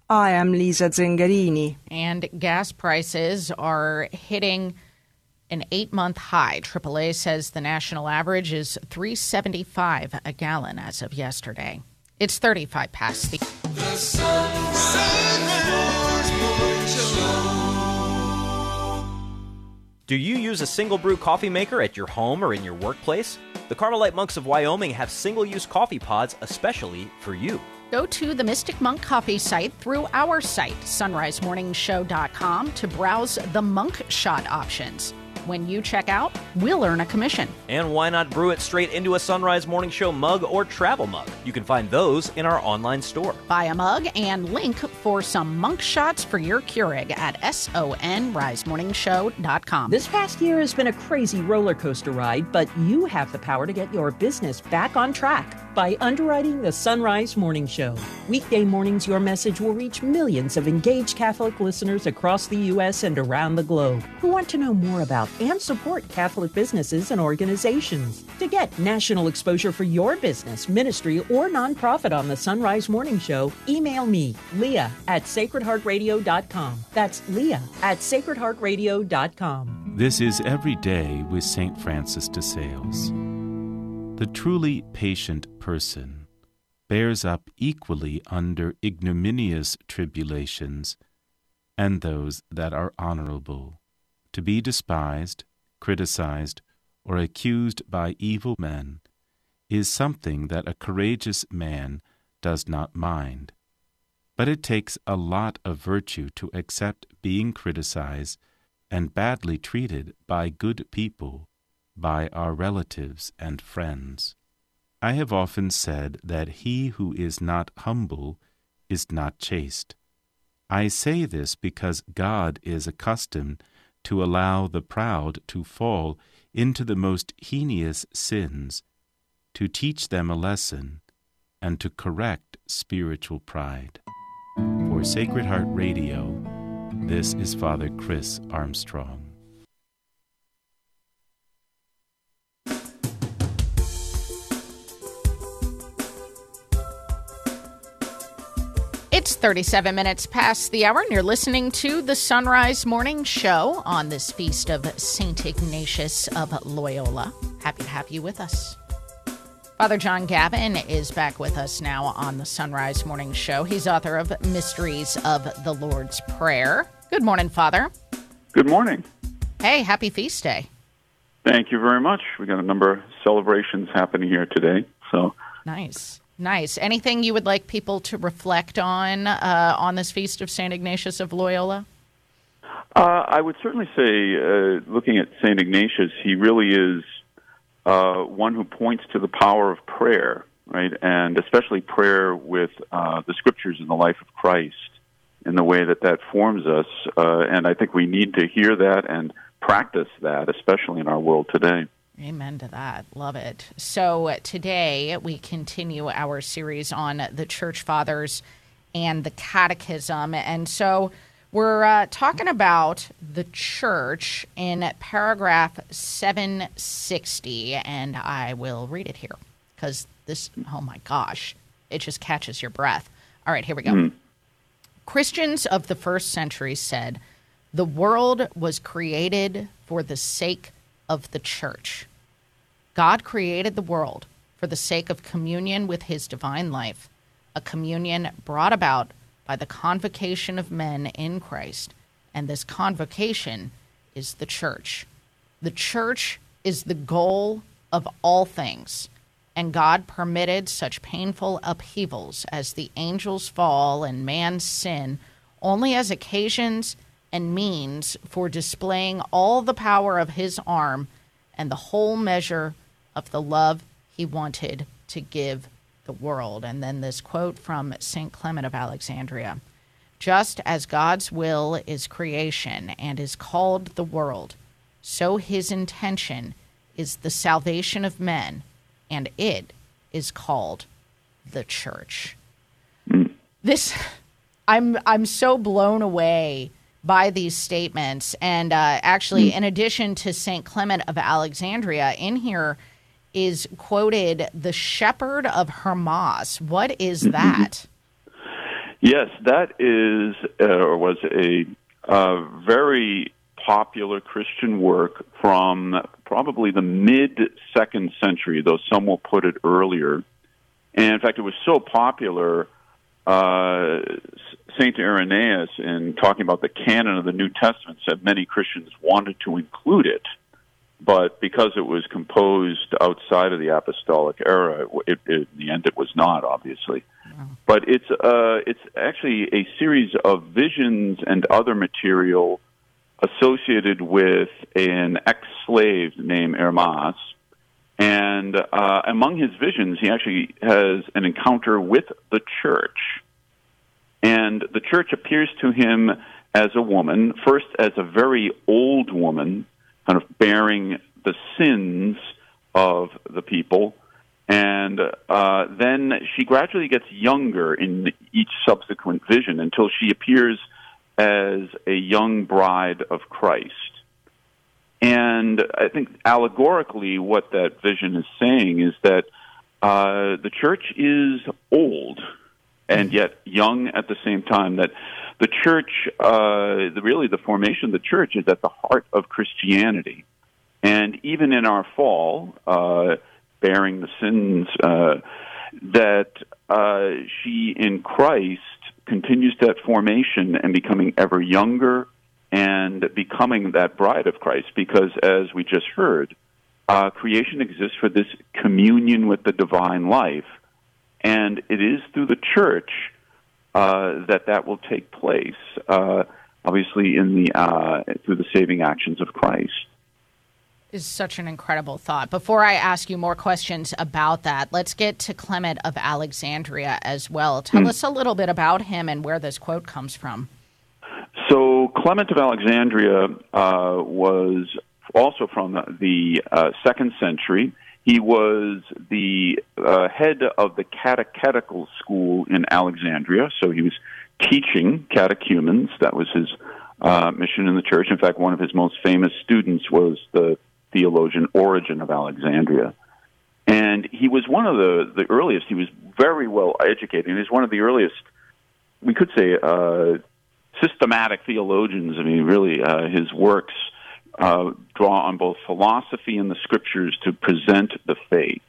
I am Lisa Zingarini. And gas prices are hitting an eight-month high. triple A says the national average is three seventy-five a gallon as of yesterday. It's thirty-five past the... the sunrise sunrise boys boys Do you use a single-brew coffee maker at your home or in your workplace? The Carmelite Monks of Wyoming have single-use coffee pods especially for you. Go to the Mystic Monk Coffee site through our site, sunrise morning show dot com, to browse the monk shot options. When you check out, we'll earn a commission. And why not brew it straight into a Sunrise Morning Show mug or travel mug? You can find those in our online store. Buy a mug and link for some monk shots for your Keurig at son rise morning show dot com. This past year has been a crazy roller coaster ride, but you have the power to get your business back on track by underwriting the Sunrise Morning Show. Weekday mornings, your message will reach millions of engaged Catholic listeners across the U S and around the globe who want to know more about and support Catholic businesses and organizations. To get national exposure for your business, ministry, or nonprofit on the Sunrise Morning Show, email me, Leah, at sacred heart radio dot com. That's Leah at sacred heart radio dot com. This is Every Day with Saint Francis de Sales. The truly patient person bears up equally under ignominious tribulations and those that are honorable, to be despised, criticized, or accused by evil men is something that a courageous man does not mind. But it takes a lot of virtue to accept being criticized and badly treated by good people, by our relatives and friends. I have often said that he who is not humble is not chaste. I say this because God is accustomed to allow the proud to fall into the most heinous sins, to teach them a lesson, and to correct spiritual pride. For Sacred Heart Radio, this is Father Chris Armstrong. It's thirty-seven minutes past the hour, and you're listening to the Sunrise Morning Show on this feast of Saint Ignatius of Loyola. Happy to have you with us. Father John Gavin is back with us now on the Sunrise Morning Show. He's author of Mysteries of the Lord's Prayer. Good morning, Father. Good morning. Hey, happy feast day. Thank you very much. We got a number of celebrations happening here today. So nice. Nice. Anything you would like people to reflect on uh, on this feast of Saint Ignatius of Loyola? Uh, I would certainly say, uh, looking at Saint Ignatius, he really is uh, one who points to the power of prayer, right? And especially prayer with uh, the Scriptures and the life of Christ, and the way that that forms us. Uh, and I think we need to hear that and practice that, especially in our world today. Amen to that. Love it. So uh, today we continue our series on the Church Fathers and the Catechism. And so we're uh, talking about the Church in paragraph seven sixty, and I will read it here because this, oh my gosh, it just catches your breath. All right, here we go. Mm-hmm. Christians of the first century said, "The world was created for the sake of of the Church." God created the world for the sake of communion with his divine life, a communion brought about by the convocation of men in Christ, and this convocation is the Church. The Church is the goal of all things, and God permitted such painful upheavals as the angel's fall and man's sin only as occasions and means for displaying all the power of his arm and the whole measure of the love he wanted to give the world. And then this quote from Saint Clement of Alexandria: "Just as God's will is creation and is called the world, so his intention is the salvation of men, and it is called the Church." This, I'm I'm so blown away by these statements. And uh, actually, in addition to Saint Clement of Alexandria, in here is quoted the Shepherd of Hermas. What is that? Yes, that is uh, or was a uh, very popular Christian work from probably the mid-second century, though some will put it earlier. And in fact, it was so popular, uh, Saint Irenaeus, in talking about the canon of the New Testament, said many Christians wanted to include it, but because it was composed outside of the apostolic era, it, it, in the end it was not, obviously. Wow. But it's uh, it's actually a series of visions and other material associated with an ex-slave named Hermas, and uh, among his visions, he actually has an encounter with the church. And the church appears to him as a woman, first as a very old woman, kind of bearing the sins of the people, and uh, then she gradually gets younger in each subsequent vision until she appears as a young bride of Christ. And I think allegorically what that vision is saying is that uh, the church is old and yet young at the same time, that the church, uh, the, really the formation of the church is at the heart of Christianity. And even in our fall, uh, bearing the sins, uh, that uh, she in Christ continues that formation and becoming ever younger and becoming that bride of Christ, because as we just heard, uh, creation exists for this communion with the divine life, and it is through the church uh, that that will take place, uh, obviously in the uh, through the saving actions of Christ. Is such an incredible thought. Before I ask you more questions about that, let's get to Clement of Alexandria as well. Tell mm. us a little bit about him and where this quote comes from. So Clement of Alexandria uh, was also from the uh, second century. He was the uh, head of the catechetical school in Alexandria, so he was teaching catechumens. That was his uh, mission in the church. In fact, one of his most famous students was the theologian Origen of Alexandria. And he was one of the, the earliest, he was very well educated, and he was one of the earliest, we could say, uh, systematic theologians. I mean, really, uh, his works uh, draw on both philosophy and the scriptures to present the faith.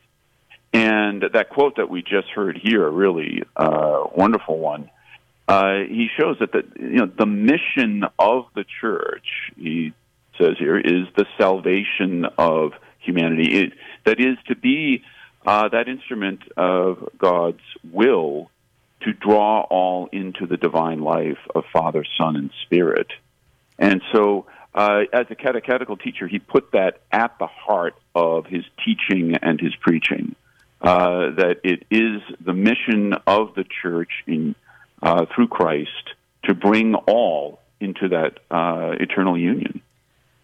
And that quote that we just heard here, really uh, wonderful one, uh, he shows that the, you know, the mission of the church, he says here, is the salvation of humanity. It, that is to be uh, that instrument of God's will to draw all into the divine life of Father, Son, and Spirit. And so uh, as a catechetical teacher, he put that at the heart of his teaching and his preaching, uh, that it is the mission of the church in uh, through Christ to bring all into that uh, eternal union.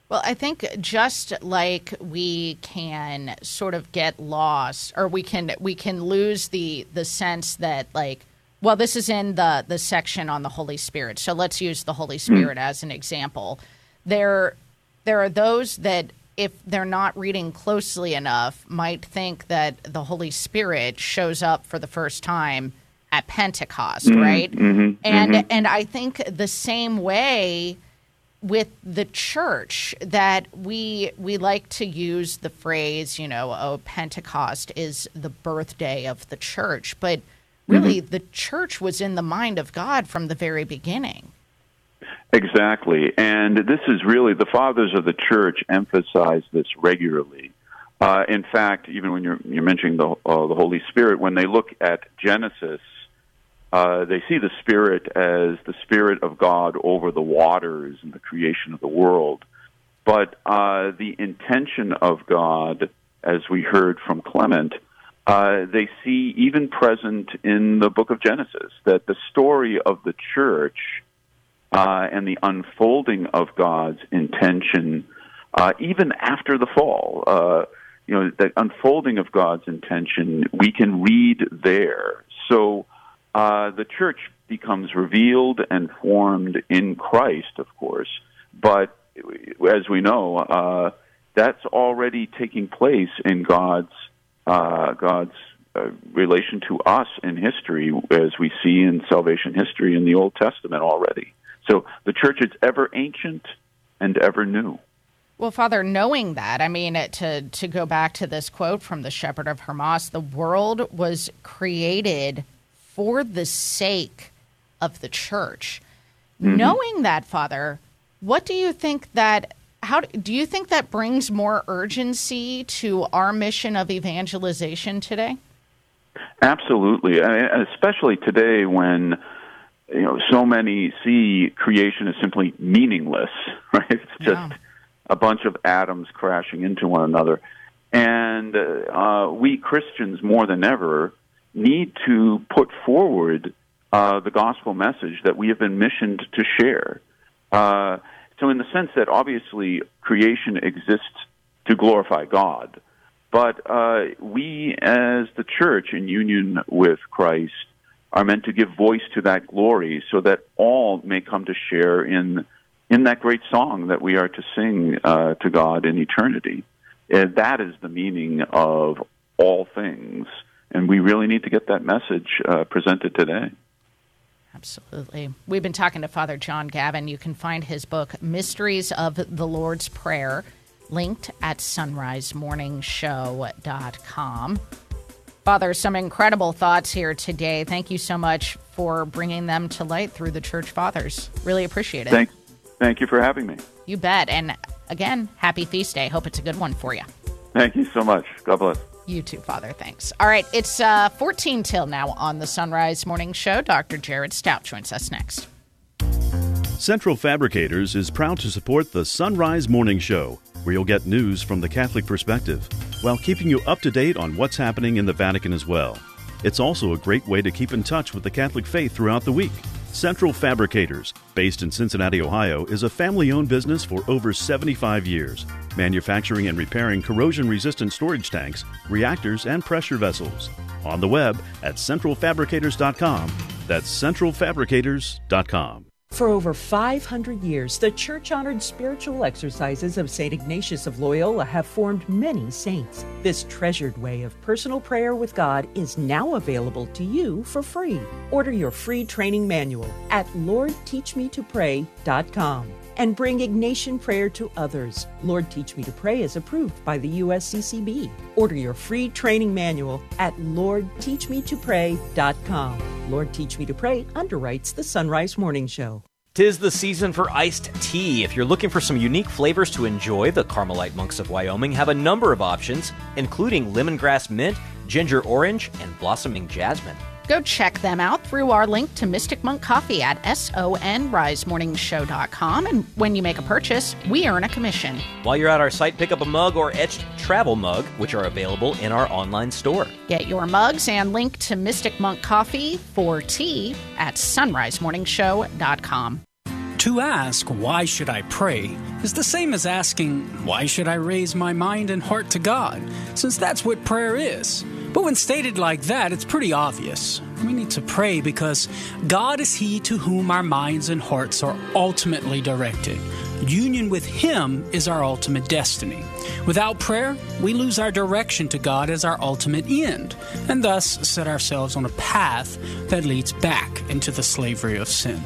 Well, I think just like we can sort of get lost, or we can we can lose the the sense that, like, well, this is in the, the section on the Holy Spirit, so let's use the Holy Spirit as an example. There, there are those that, if they're not reading closely enough, might think that the Holy Spirit shows up for the first time at Pentecost, mm-hmm, right? Mm-hmm, and mm-hmm. and I think the same way with the church, that we we like to use the phrase, you know, oh, Pentecost is the birthday of the church, but really, mm-hmm. the church was in the mind of God from the very beginning. Exactly. And this is really, the fathers of the church emphasize this regularly. Uh, in fact, even when you're, you're mentioning the, uh, the Holy Spirit, when they look at Genesis, uh, they see the Spirit as the Spirit of God over the waters and the creation of the world. But uh, the intention of God, as we heard from Clement, Uh, they see even present in the book of Genesis, that the story of the church uh, and the unfolding of God's intention, uh, even after the fall, uh, you know, the unfolding of God's intention, we can read there. So uh, the church becomes revealed and formed in Christ, of course, but as we know, uh, that's already taking place in God's Uh, God's uh, relation to us in history, as we see in salvation history in the Old Testament already. So the church is ever ancient and ever new. Well, Father, knowing that, I mean, to, to go back to this quote from the Shepherd of Hermas, the world was created for the sake of the church. Mm-hmm. Knowing that, Father, what do you think that, how do you think that brings more urgency to our mission of evangelization today? Absolutely, I mean, especially today when, you know, so many see creation as simply meaningless, right? It's just yeah. a bunch of atoms crashing into one another. And uh, we Christians, more than ever, need to put forward uh, the gospel message that we have been missioned to share. Uh, so in the sense that, obviously, creation exists to glorify God, but uh, we as the church, in union with Christ, are meant to give voice to that glory so that all may come to share in in that great song that we are to sing uh, to God in eternity. And that is the meaning of all things, and we really need to get that message uh, presented today. Absolutely. We've been talking to Father John Gavin. You can find his book, Mysteries of the Lord's Prayer, linked at sunrise morning show dot com. Father, some incredible thoughts here today. Thank you so much for bringing them to light through the Church Fathers. Really appreciate it. Thank, thank you for having me. You bet. And again, happy feast day. Hope it's a good one for you. Thank you so much. God bless. You too, Father. Thanks. All right. It's uh, fourteen till now on the Sunrise Morning Show. Doctor Jared Stout joins us next. Central Fabricators is proud to support the Sunrise Morning Show, where you'll get news from the Catholic perspective, while keeping you up to date on what's happening in the Vatican as well. It's also a great way to keep in touch with the Catholic faith throughout the week. Central Fabricators, based in Cincinnati, Ohio, is a family-owned business for over seventy-five years, manufacturing and repairing corrosion-resistant storage tanks, reactors, and pressure vessels. On the web at central fabricators dot com. That's central fabricators dot com. For over five hundred years, the church-honored spiritual exercises of Saint Ignatius of Loyola have formed many saints. This treasured way of personal prayer with God is now available to you for free. Order your free training manual at lord teach me to pray dot com and bring Ignatian prayer to others. Lord Teach Me to Pray is approved by the U S C C B. Order your free training manual at lord teach me to pray dot com. Lord Teach Me to Pray underwrites the Sunrise Morning Show. Tis the season for iced tea. If you're looking for some unique flavors to enjoy, the Carmelite Monks of Wyoming have a number of options, including lemongrass mint, ginger orange, and blossoming jasmine. Go check them out through our link to Mystic Monk Coffee at son rise morning show dot com. And when you make a purchase, we earn a commission. While you're at our site, pick up a mug or etched travel mug, which are available in our online store. Get your mugs and link to Mystic Monk Coffee for tea at sunrise morning show dot com. To ask, why should I pray, is the same as asking, why should I raise my mind and heart to God, since that's what prayer is. But when stated like that, it's pretty obvious. We need to pray because God is He to whom our minds and hearts are ultimately directed. Union with Him is our ultimate destiny. Without prayer, we lose our direction to God as our ultimate end, and thus set ourselves on a path that leads back into the slavery of sin.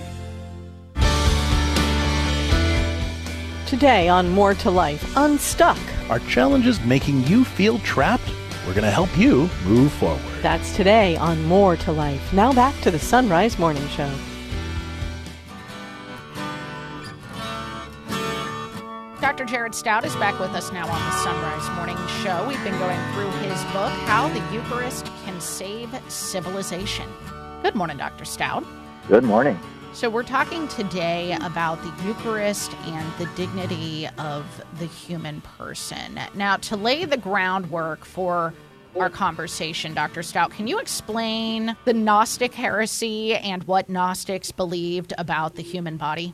Today on More to Life, Unstuck. Are challenges making you feel trapped? We're going to help you move forward. That's today on More to Life. Now back to the Sunrise Morning Show. Doctor Jared Stout is back with us now on the Sunrise Morning Show. We've been going through his book, How the Eucharist Can Save Civilization. Good morning, Doctor Stout. Good morning. So we're talking today about the Eucharist and the dignity of the human person. Now, to lay the groundwork for our conversation, Doctor Stout, can you explain the Gnostic heresy and what Gnostics believed about the human body?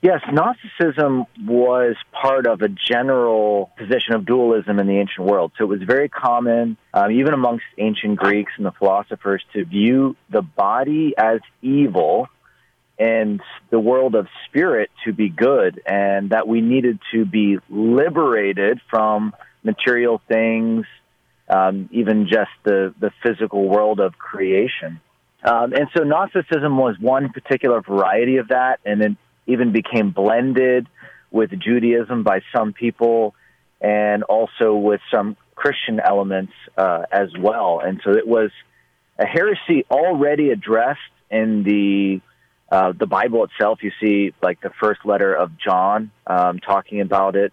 Yes, Gnosticism was part of a general position of dualism in the ancient world. So it was very common, um, even amongst ancient Greeks and the philosophers, to view the body as evil and the world of spirit to be good, and that we needed to be liberated from material things um, even just the, the physical world of creation. Um, and so Gnosticism was one particular variety of that, and then even became blended with Judaism by some people and also with some Christian elements uh, as well. And so it was a heresy already addressed in the uh, the Bible itself. You see, like, the first letter of John um, talking about it,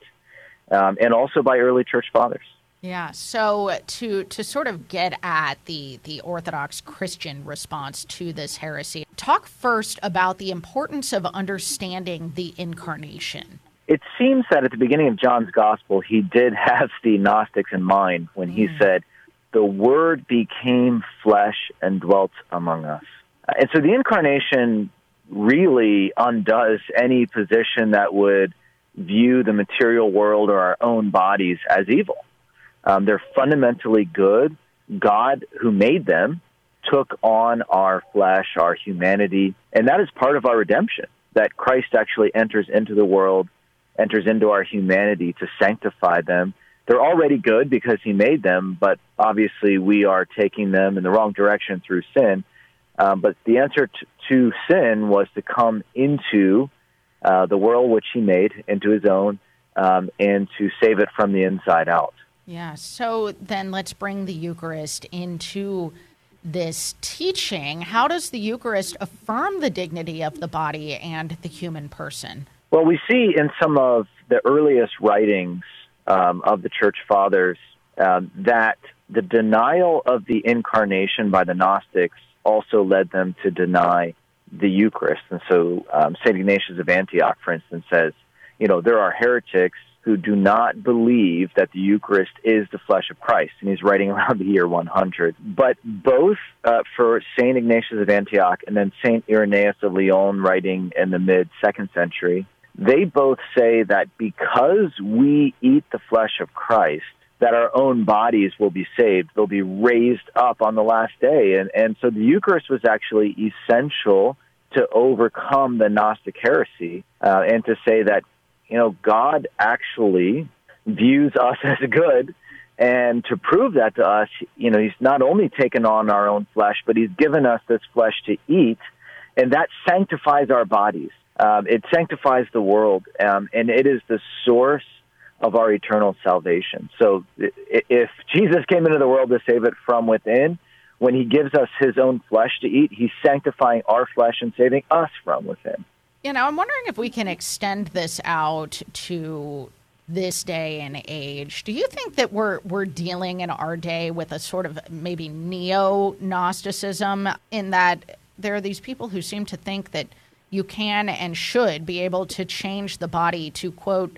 um, and also by early church fathers. Yeah, so to to sort of get at the, the Orthodox Christian response to this heresy, talk first about the importance of understanding the Incarnation. It seems that at the beginning of John's Gospel, he did have the Gnostics in mind when he mm. said, "The Word became flesh and dwelt among us." And so the Incarnation really undoes any position that would view the material world or our own bodies as evil. Um, they're fundamentally good. God, who made them, took on our flesh, our humanity, and that is part of our redemption, that Christ actually enters into the world, enters into our humanity to sanctify them. They're already good because he made them, but obviously we are taking them in the wrong direction through sin. Um, but the answer to, to sin was to come into uh, the world which he made, into his own, um, and to save it from the inside out. Yeah, so then let's bring the Eucharist into this teaching. How does the Eucharist affirm the dignity of the body and the human person? Well, we see in some of the earliest writings um, of the Church Fathers um, that the denial of the Incarnation by the Gnostics also led them to deny the Eucharist. And so um, Saint Ignatius of Antioch, for instance, says, you know, there are heretics who do not believe that the Eucharist is the flesh of Christ, and he's writing around the year one hundred. But both uh, for Saint Ignatius of Antioch and then Saint Irenaeus of Lyon, writing in the mid-second century, they both say that because we eat the flesh of Christ, that our own bodies will be saved, they'll be raised up on the last day. And, and so the Eucharist was actually essential to overcome the Gnostic heresy uh, and to say that, you know, God actually views us as good, and to prove that to us, you know, he's not only taken on our own flesh, but he's given us this flesh to eat, and that sanctifies our bodies. Um, it sanctifies the world, um, and it is the source of our eternal salvation. So if Jesus came into the world to save it from within, when he gives us his own flesh to eat, he's sanctifying our flesh and saving us from within. You know, I'm wondering if we can extend this out to this day and age. Do you think that we're we're dealing in our day with a sort of maybe neo-Gnosticism, in that there are these people who seem to think that you can and should be able to change the body to, quote,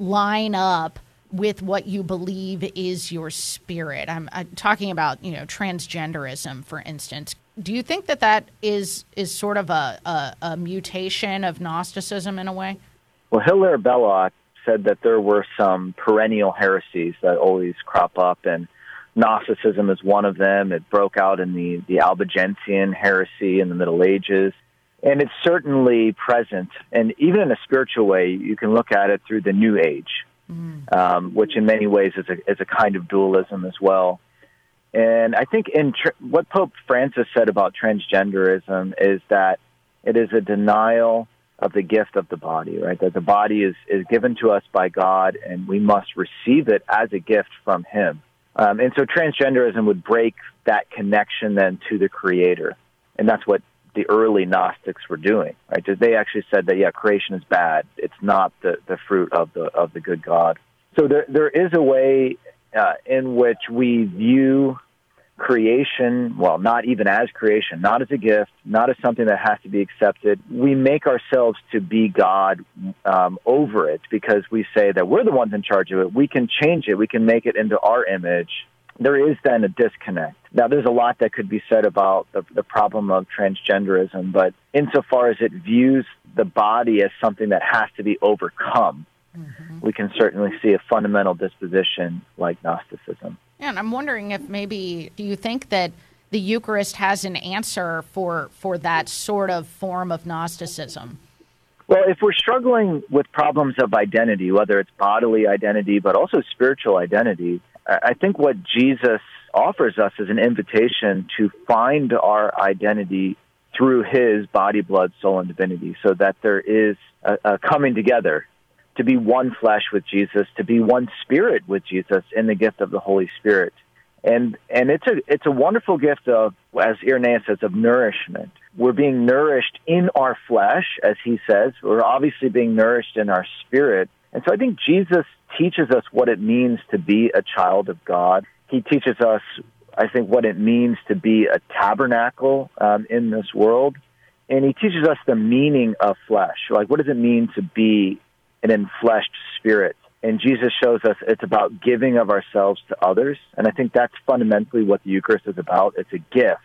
line up with what you believe is your spirit? I'm, I'm talking about, you know, transgenderism, for instance. Do you think that that is, is sort of a, a, a mutation of Gnosticism in a way? Well, Hilaire Belloc said that there were some perennial heresies that always crop up, and Gnosticism is one of them. It broke out in the, the Albigensian heresy in the Middle Ages, and it's certainly present. And even in a spiritual way, you can look at it through the New Age, mm. um, which in many ways is a, is a kind of dualism as well. And I think in tr- what Pope Francis said about transgenderism is that it is a denial of the gift of the body, right? That the body is, is given to us by God, and we must receive it as a gift from him. Um, and so transgenderism would break that connection then to the Creator. And that's what the early Gnostics were doing, right? They actually said that, yeah, creation is bad. It's not the, the fruit of the, of the good God. So there there is a way Uh, in which we view creation, well, not even as creation, not as a gift, not as something that has to be accepted. We make ourselves to be God um, over it, because we say that we're the ones in charge of it. We can change it. We can make it into our image. There is then a disconnect. Now, there's a lot that could be said about the, the problem of transgenderism, but insofar as it views the body as something that has to be overcome, mm-hmm. we can certainly see a fundamental disposition like Gnosticism. And I'm wondering if maybe, do you think that the Eucharist has an answer for, for that sort of form of Gnosticism? Well, if we're struggling with problems of identity, whether it's bodily identity but also spiritual identity, I think what Jesus offers us is an invitation to find our identity through his body, blood, soul, and divinity, so that there is a, a coming together to be one flesh with Jesus, to be one spirit with Jesus in the gift of the Holy Spirit. And and it's a it's a wonderful gift of, as Irenaeus says, of nourishment. We're being nourished in our flesh, as he says. We're obviously being nourished in our spirit. And so I think Jesus teaches us what it means to be a child of God. He teaches us, I think, what it means to be a tabernacle um, in this world. And he teaches us the meaning of flesh. Like, what does it mean to be an enfleshed spirit? And Jesus shows us it's about giving of ourselves to others. And I think that's fundamentally what the Eucharist is about. It's a gift.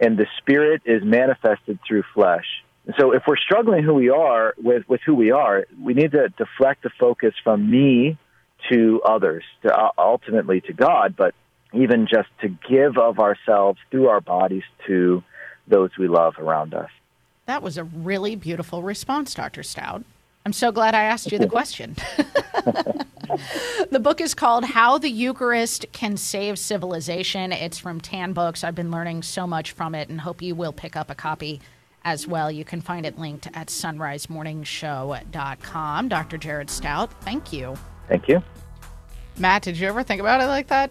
And the Spirit is manifested through flesh. And so if we're struggling who we are with, with who we are, we need to deflect the focus from me to others, to uh, ultimately to God, but even just to give of ourselves through our bodies to those we love around us. That was a really beautiful response, Doctor Stout. I'm so glad I asked you the question. The book is called How the Eucharist Can Save Civilization. It's from Tan Books. I've been learning so much from it and hope you will pick up a copy as well. You can find it linked at sunrise morning show dot com. Doctor Jared Stout, thank you. Thank you. Matt, did you ever think about it like that?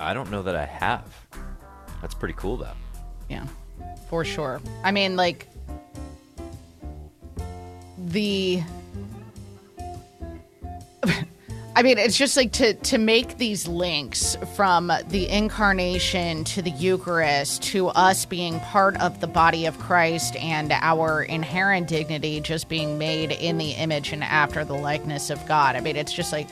I don't know that I have. That's pretty cool, though. Yeah, for sure. I mean, like... The, I mean, it's just like to, to make these links from the incarnation to the Eucharist to us being part of the body of Christ and our inherent dignity just being made in the image and after the likeness of God. I mean, it's just like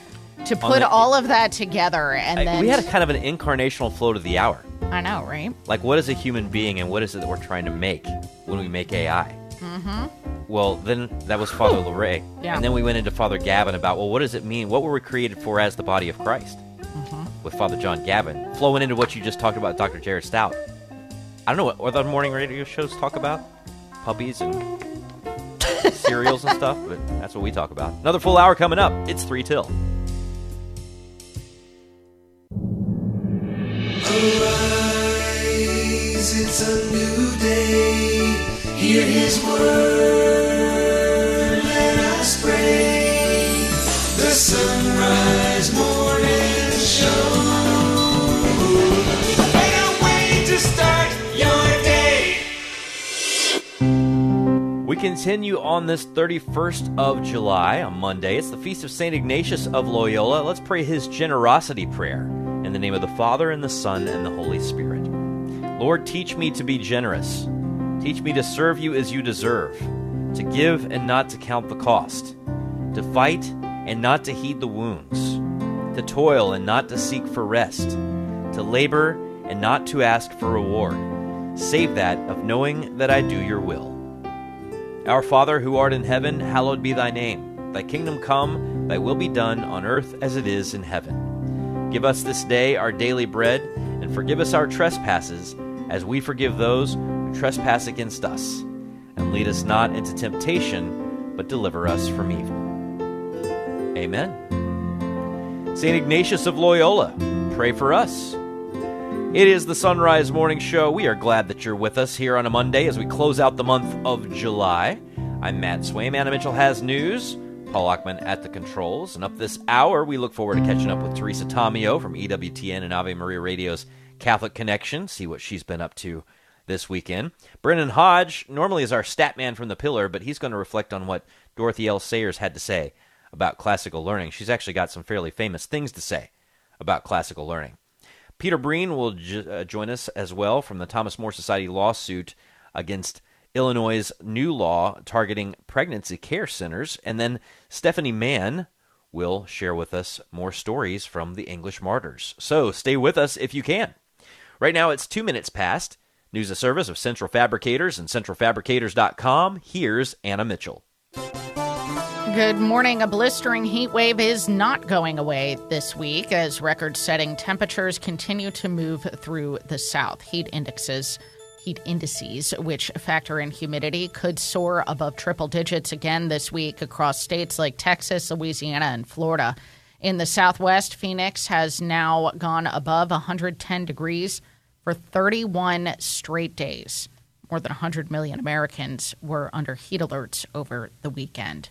to put the, all of that together. And I, then we had a kind of an incarnational flow to the hour. I know, right? Like, what is a human being and what is it that we're trying to make when we make A I? Mm-hmm. Well, then that was Father Larrey. Yeah. And then we went into Father Gavin about, well, what does it mean? What were we created for as the body of Christ? Mm-hmm. With Father John Gavin. Flowing into what you just talked about, Doctor Jared Stout. I don't know what other morning radio shows talk about. Puppies and cereals and stuff, but that's what we talk about. Another full hour coming up. It's three till. Arise, it's a new day. Hear his word, let us pray. The Sunrise Morning Show. A better way to start your day. We continue on this thirty-first of July, on Monday. It's the Feast of Saint Ignatius of Loyola. Let's pray his generosity prayer. In the name of the Father, and the Son, and the Holy Spirit. Lord, teach me to be generous. Teach me to serve you as you deserve, to give and not to count the cost, to fight and not to heed the wounds, to toil and not to seek for rest, to labor and not to ask for reward, save that of knowing that I do your will. Our Father, who art in heaven, hallowed be thy name. Thy kingdom come, thy will be done on earth as it is in heaven. Give us this day our daily bread, and forgive us our trespasses, as we forgive those trespass against us, and lead us not into temptation, but deliver us from evil. Amen. Saint Ignatius of Loyola, pray for us. It is the Sunrise Morning Show. We are glad that you're with us here on a Monday as we close out the month of July. I'm Matt Swaim. Anna Mitchell has news. Paul Ackman at the controls. And up this hour, we look forward to catching up with Teresa Tomeo from E W T N and Ave Maria Radio's Catholic Connection. See what she's been up to this weekend. Brendan Hodge normally is our stat man from the pillar, but he's going to reflect on what Dorothy L. Sayers had to say about classical learning. She's actually got some fairly famous things to say about classical learning. Peter Breen will ju- uh, join us as well from the Thomas More Society lawsuit against Illinois' new law targeting pregnancy care centers. And then Stephanie Mann will share with us more stories from the English martyrs. So stay with us if you can. Right now it's two minutes past. News of service of Central Fabricators and central fabricators dot com. Here's Anna Mitchell. Good morning. A blistering heat wave is not going away this week as record-setting temperatures continue to move through the south. Heat indexes, heat indices, which factor in humidity, could soar above triple digits again this week across states like Texas, Louisiana, and Florida. In the Southwest, Phoenix has now gone above one hundred ten degrees for thirty-one straight days. More than one hundred million Americans were under heat alerts over the weekend.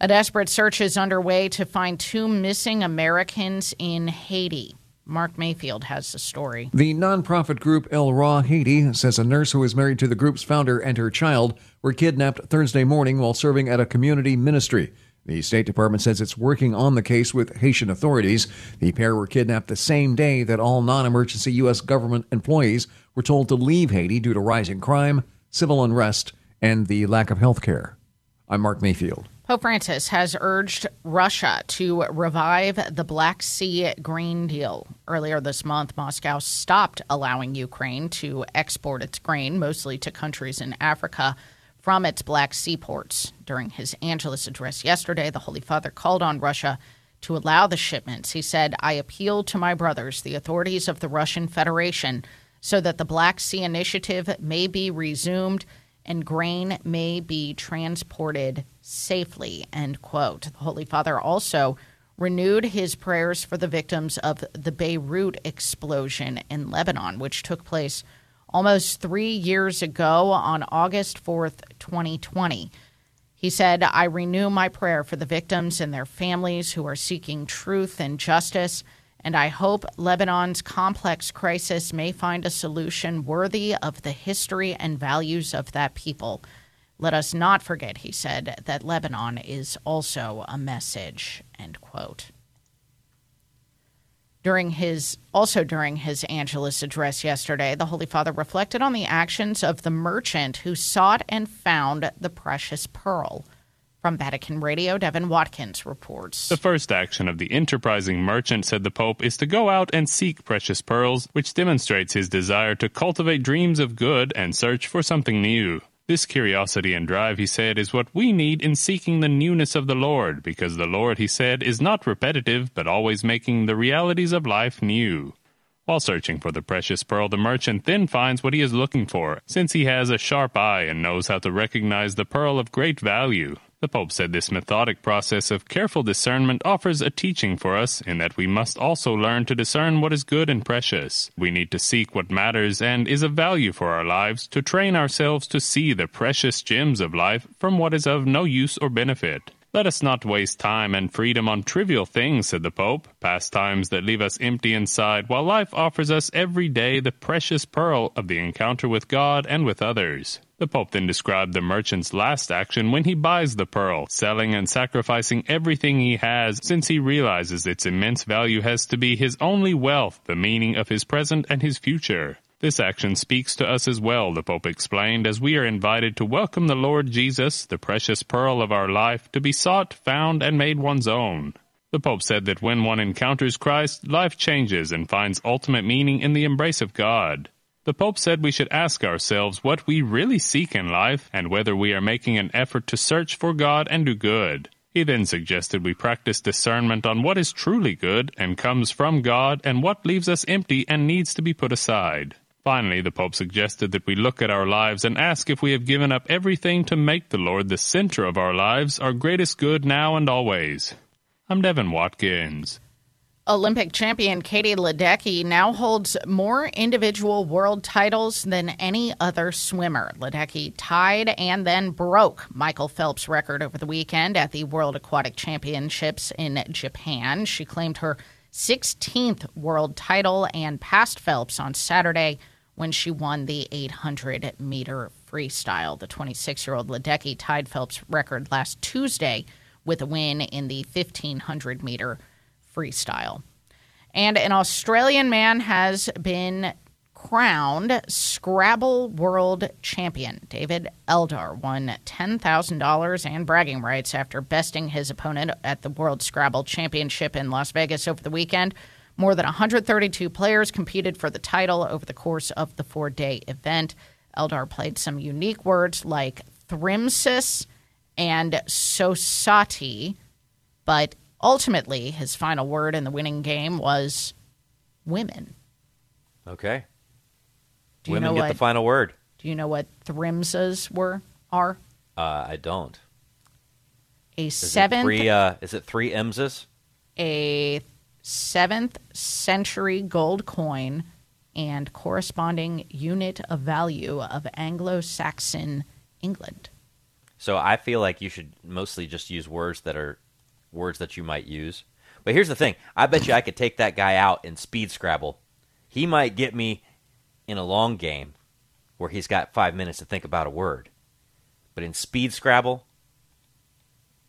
A desperate search is underway to find two missing Americans in Haiti. Mark Mayfield has the story. The nonprofit group El Ra Haiti says a nurse who is married to the group's founder and her child were kidnapped Thursday morning while serving at a community ministry. The State Department says it's working on the case with Haitian authorities. The pair were kidnapped the same day that all non-emergency U S government employees were told to leave Haiti due to rising crime, civil unrest, and the lack of health care. I'm Mark Mayfield. Pope Francis has urged Russia to revive the Black Sea grain deal. Earlier this month, Moscow stopped allowing Ukraine to export its grain, mostly to countries in Africa, from its Black Sea ports. During his Angelus address yesterday, the Holy Father called on Russia to allow the shipments. He said, "I appeal to my brothers, the authorities of the Russian Federation, so that the Black Sea Initiative may be resumed and grain may be transported safely," end quote. The Holy Father also renewed his prayers for the victims of the Beirut explosion in Lebanon, which took place almost three years ago on August fourth, twenty twenty. He said, "I renew my prayer for the victims and their families who are seeking truth and justice, and I hope Lebanon's complex crisis may find a solution worthy of the history and values of that people. Let us not forget," he said, "that Lebanon is also a message," end quote. During his, also during his Angelus address yesterday, the Holy Father reflected on the actions of the merchant who sought and found the precious pearl. From Vatican Radio, Devin Watkins reports. The first action of the enterprising merchant, said the Pope, is to go out and seek precious pearls, which demonstrates his desire to cultivate dreams of good and search for something new. This curiosity and drive, he said, is what we need in seeking the newness of the Lord, because the Lord, he said, is not repetitive, but always making the realities of life new. While searching for the precious pearl, the merchant then finds what he is looking for, since he has a sharp eye and knows how to recognize the pearl of great value. The Pope said this methodic process of careful discernment offers a teaching for us in that we must also learn to discern what is good and precious. We need to seek what matters and is of value for our lives to train ourselves to see the precious gems of life from what is of no use or benefit. Let us not waste time and freedom on trivial things, said the Pope, pastimes that leave us empty inside, while life offers us every day the precious pearl of the encounter with God and with others. The Pope then described the merchant's last action when he buys the pearl, selling and sacrificing everything he has, since he realizes its immense value has to be his only wealth, the meaning of his present and his future. This action speaks to us as well, the Pope explained, as we are invited to welcome the Lord Jesus, the precious pearl of our life, to be sought, found, and made one's own. The Pope said that when one encounters Christ, life changes and finds ultimate meaning in the embrace of God. The Pope said we should ask ourselves what we really seek in life and whether we are making an effort to search for God and do good. He then suggested we practice discernment on what is truly good and comes from God and what leaves us empty and needs to be put aside. Finally, the Pope suggested that we look at our lives and ask if we have given up everything to make the Lord the center of our lives, our greatest good now and always. I'm Devin Watkins. Olympic champion Katie Ledecky now holds more individual world titles than any other swimmer. Ledecky tied and then broke Michael Phelps' record over the weekend at the World Aquatic Championships in Japan. She claimed her sixteenth world title and passed Phelps on Saturday when she won the eight hundred meter freestyle. The twenty-six-year-old Ledecky tied Phelps' record last Tuesday with a win in the fifteen hundred meter freestyle. And an Australian man has been crowned Scrabble World Champion. David Eldar won ten thousand dollars and bragging rights after besting his opponent at the World Scrabble Championship in Las Vegas over the weekend. More than one hundred thirty-two players competed for the title over the course of the four-day event. Eldar played some unique words like Thrimsis and Sosati, but ultimately, his final word in the winning game was women. Okay. Do you women know get what, the final word. Do you know what thrimsas were, are? Uh, I don't. A is seventh. It three, uh, is it three emsas? a seventh century gold coin and corresponding unit of value of Anglo-Saxon England. So I feel like you should mostly just use words that are words that you might use. But here's the thing. I bet you I could take that guy out in speed Scrabble. He might get me in a long game where he's got five minutes to think about a word. But in speed Scrabble,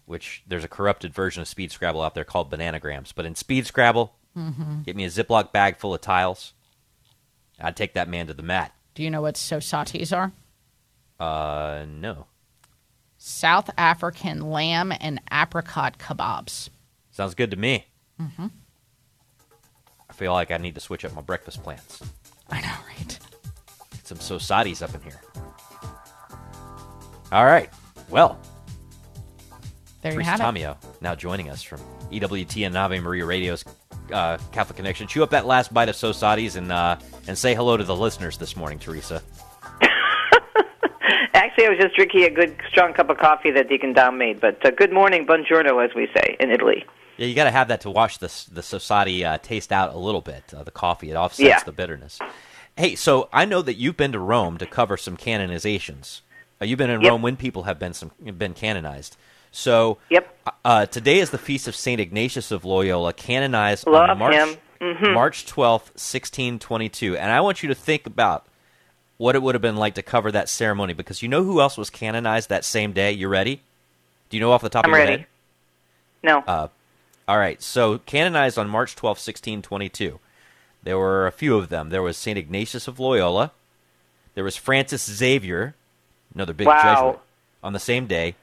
which there's a corrupted version of speed Scrabble out there called bananagrams. But in speed Scrabble, mm-hmm. get me a Ziploc bag full of tiles. I'd take that man to the mat. Do you know what sosatis are? Uh, no. South African lamb and apricot kebabs. Sounds good to me. Mm-hmm. I feel like I need to switch up my breakfast plans. I know, right? Get some sosatis up in here. All right. Well, there Priest you have Tamio, it. Now joining us from E W T N Ave Maria Radio's uh, Catholic Connection. Chew up that last bite of sosatis and uh, and say hello to the listeners this morning, Teresa. Actually, I was just drinking a good, strong cup of coffee that Deacon Dom made. But uh, good morning, buongiorno, as we say in Italy. Yeah, you got to have that to wash the the sosati uh, taste out a little bit. Uh, the coffee it offsets yeah. the bitterness. Hey, so I know that you've been to Rome to cover some canonizations. Uh, you've been in yep. Rome when people have been some been canonized. So yep. uh, today is the feast of Saint Ignatius of Loyola, canonized Love on March mm-hmm. March twelfth, sixteen twenty two. And I want you to think about what it would have been like to cover that ceremony, because you know who else was canonized that same day? You ready? Do you know off the top I'm of your ready. Head? No. Uh, all right, so canonized on March twelfth, sixteen twenty-two. There were a few of them. There was Saint Ignatius of Loyola. There was Francis Xavier, another big wow. Jesuit, on the same day.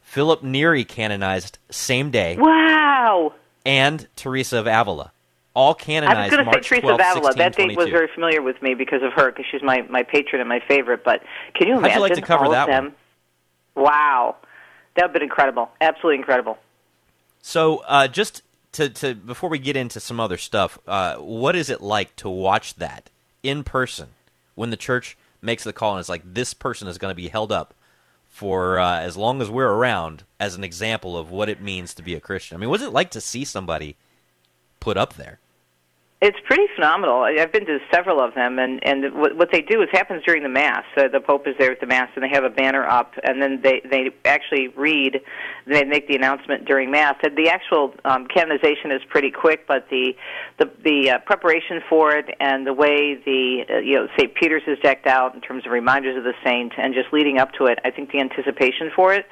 Philip Neri canonized same day. Wow! And Teresa of Avila. All canonized I was going to say Teresa of Avila. That date was very familiar with me because of her, because she's my, my patron and my favorite. But can you imagine How'd you like to cover all that of them? One? Wow. That would have been incredible. Absolutely incredible. So uh, just to, to before we get into some other stuff, uh, what is it like to watch that in person when the church makes the call and it's like, this person is going to be held up for uh, as long as we're around as an example of what it means to be a Christian? I mean, what's it like to see somebody put up there? It's pretty phenomenal. I've been to several of them, and, and what, what they do is happens during the Mass. Uh, the Pope is there at the Mass, and they have a banner up, and then they, they actually read, they make the announcement during Mass. And the actual um, canonization is pretty quick, but the the, the uh, preparation for it and the way the uh, you know Saint Peter's is decked out in terms of reminders of the saint and just leading up to it, I think the anticipation for it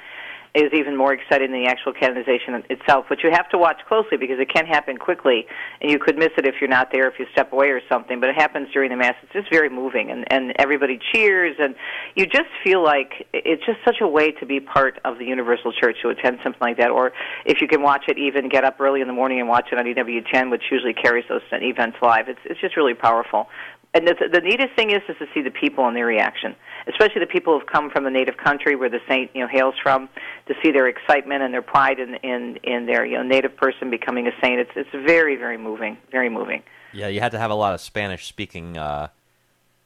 is even more exciting than the actual canonization itself, which you have to watch closely because it can happen quickly, and you could miss it if you're not there, if you step away or something, but it happens during the Mass. It's just very moving, and, and everybody cheers, and you just feel like it's just such a way to be part of the universal church, to attend something like that, or if you can watch it, even get up early in the morning and watch it on E W ten, which usually carries those events live. It's, it's just really powerful. And the, the neatest thing is, is to see the people and their reaction, especially the people who've come from the native country where the saint, you know, hails from, to see their excitement and their pride in in, in their, you know, native person becoming a saint. It's it's very, very moving, very moving. Yeah, you had to have a lot of Spanish-speaking uh,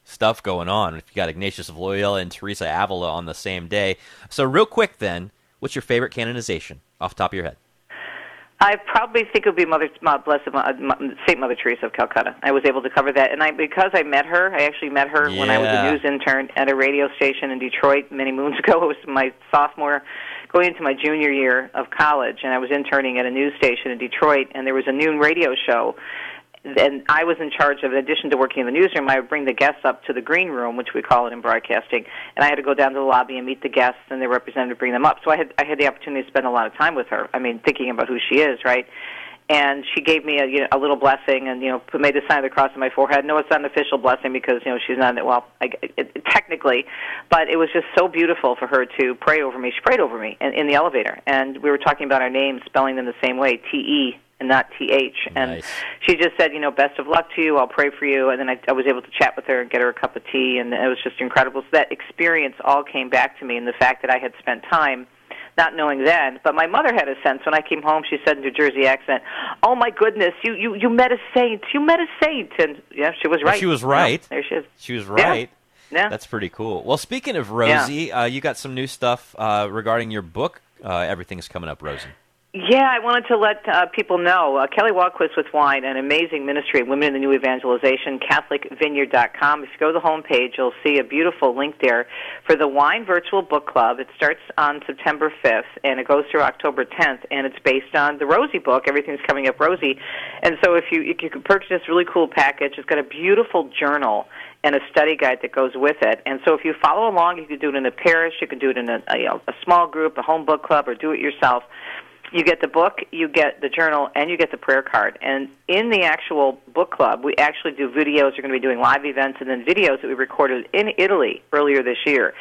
stuff going on. If you got Ignatius of Loyola and Teresa Avila on the same day. So real quick then, what's your favorite canonization off the top of your head? I probably think it would be Mother, blessed Saint Mother Teresa of Calcutta. I was able to cover that, and I because I met her, I actually met her yeah. when I was a news intern at a radio station in Detroit many moons ago. It was my sophomore, going into my junior year of college, and I was interning at a news station in Detroit, and there was a noon radio show. And I was in charge of, in addition to working in the newsroom, I would bring the guests up to the green room, which we call it in broadcasting, and I had to go down to the lobby and meet the guests and their representative, bring them up. So I had I had the opportunity to spend a lot of time with her, I mean, thinking about who she is, right? And she gave me a, you know, a little blessing and, you know, made the sign of the cross on my forehead. No, it's not an official blessing because, you know, she's not, well, I, it, technically, but it was just so beautiful for her to pray over me. She prayed over me in, in the elevator, and we were talking about our names, spelling them the same way, T E and not T H. And nice. She just said, you know, best of luck to you. I'll pray for you. And then I, I was able to chat with her and get her a cup of tea, and it was just incredible. So that experience all came back to me, and the fact that I had spent time not knowing then. But my mother had a sense. When I came home, she said in New Jersey accent, oh, my goodness, you, you, you met a saint. You met a saint. And, yeah, she was right. Well, she was right. No, there she is. She was right. Yeah. yeah. That's pretty cool. Well, speaking of Rosie, yeah. uh, you got some new stuff uh, regarding your book. Uh, everything's coming up, Rosie. Yeah, I wanted to let uh, people know. Uh, Kelly Walquist with Wine, an amazing ministry of women in the new evangelization, Catholic Vineyard dot com. If you go to the homepage, you'll see a beautiful link there for the Wine Virtual Book Club. It starts on September fifth, and it goes through October tenth, and it's based on the Rosie book, Everything's Coming Up Rosie. And so if you, if you can purchase this really cool package, it's got a beautiful journal and a study guide that goes with it. And so if you follow along, you can do it in a parish, you can do it in a, you know, a small group, a home book club, or do it yourself. You get the book, you get the journal, and you get the prayer card. And in the actual book club, we actually do videos. We're going to be doing live events and then videos that we recorded in Italy earlier this year.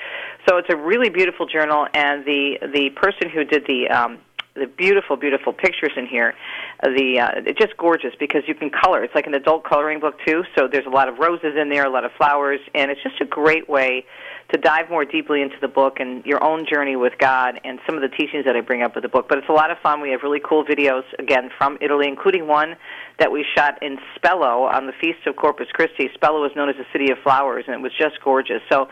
So it's a really beautiful journal, and the the person who did the um, the beautiful, beautiful pictures in here, the uh, it's just gorgeous because you can color. It's like an adult coloring book, too, so there's a lot of roses in there, a lot of flowers, and it's just a great way to dive more deeply into the book and your own journey with God and some of the teachings that I bring up with the book. But it's a lot of fun. We have really cool videos, again, from Italy, including one that we shot in Spello on the Feast of Corpus Christi. Spello is known as the City of Flowers, and it was just gorgeous. So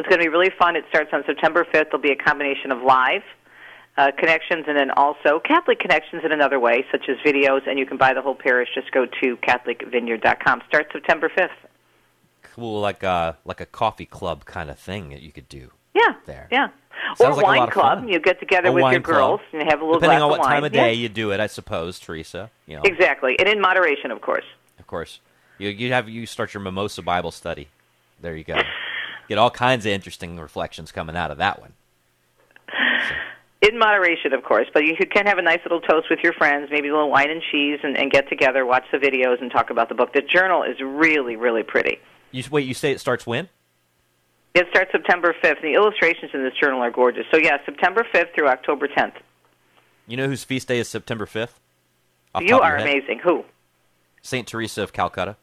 it's going to be really fun. It starts on September fifth. There'll be a combination of live uh, connections and then also Catholic connections in another way, such as videos, and you can buy the whole parish. Just go to Catholic Vineyard dot com. Starts September fifth. Cool, like a like a coffee club kind of thing that you could do. Yeah, there. Yeah, sounds or like wine club. You get together a with your girls club. And have a little depending glass on what of wine. Time of day yeah. you do it, I suppose, Teresa. You know. Exactly, and in moderation, of course. Of course, you you have you start your mimosa Bible study. There you go. Get all kinds of interesting reflections coming out of that one. So. In moderation, of course, but you can have a nice little toast with your friends, maybe a little wine and cheese, and, and get together, watch the videos, and talk about the book. The journal is really, really pretty. You, wait, you say it starts when? It starts September fifth. The illustrations in this journal are gorgeous. So, yeah, September fifth through October tenth. You know whose feast day is September fifth? Off you are amazing. Who? Saint Teresa of Calcutta.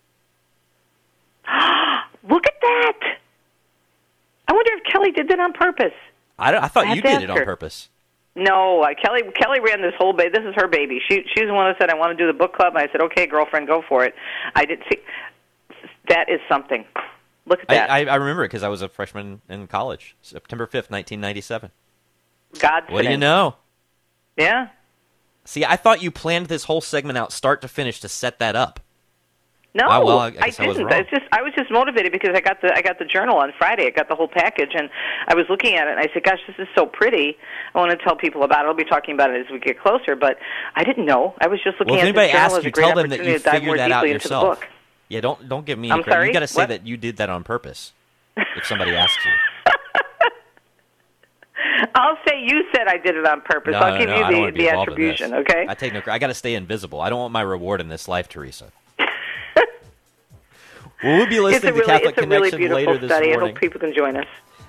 Look at that! I wonder if Kelly did that on purpose. I, don't, I thought I you did it on her. purpose. No, uh, Kelly Kelly ran this whole baby. This is her baby. She, she's the one that said, I want to do the book club, and I said, okay, girlfriend, go for it. I didn't see... That is something. Look at that. I, I remember it because I was a freshman in college, September fifth, nineteen ninety-seven. God. What do you know? Yeah. See, I thought you planned this whole segment out start to finish to set that up. No, wow, well, I, I didn't. I was, just, I was just motivated because I got the I got the journal on Friday. I got the whole package, and I was looking at it, and I said, gosh, this is so pretty. I want to tell people about it. I'll be talking about it as we get closer, but I didn't know. I was just looking well, at the journal asks, as a great opportunity that you to dive more that deeply into the book. Yeah, don't don't give me. I'm sorry? You got to say what? That you did that on purpose. If somebody asks you, I'll say you said I did it on purpose. No, I'll no, give no, you the, the attribution. Okay. I take no. I got to stay invisible. I don't want my reward in this life, Teresa. Well, we'll be listening really, to Catholic Connection really later study. This morning. I hope people can join us.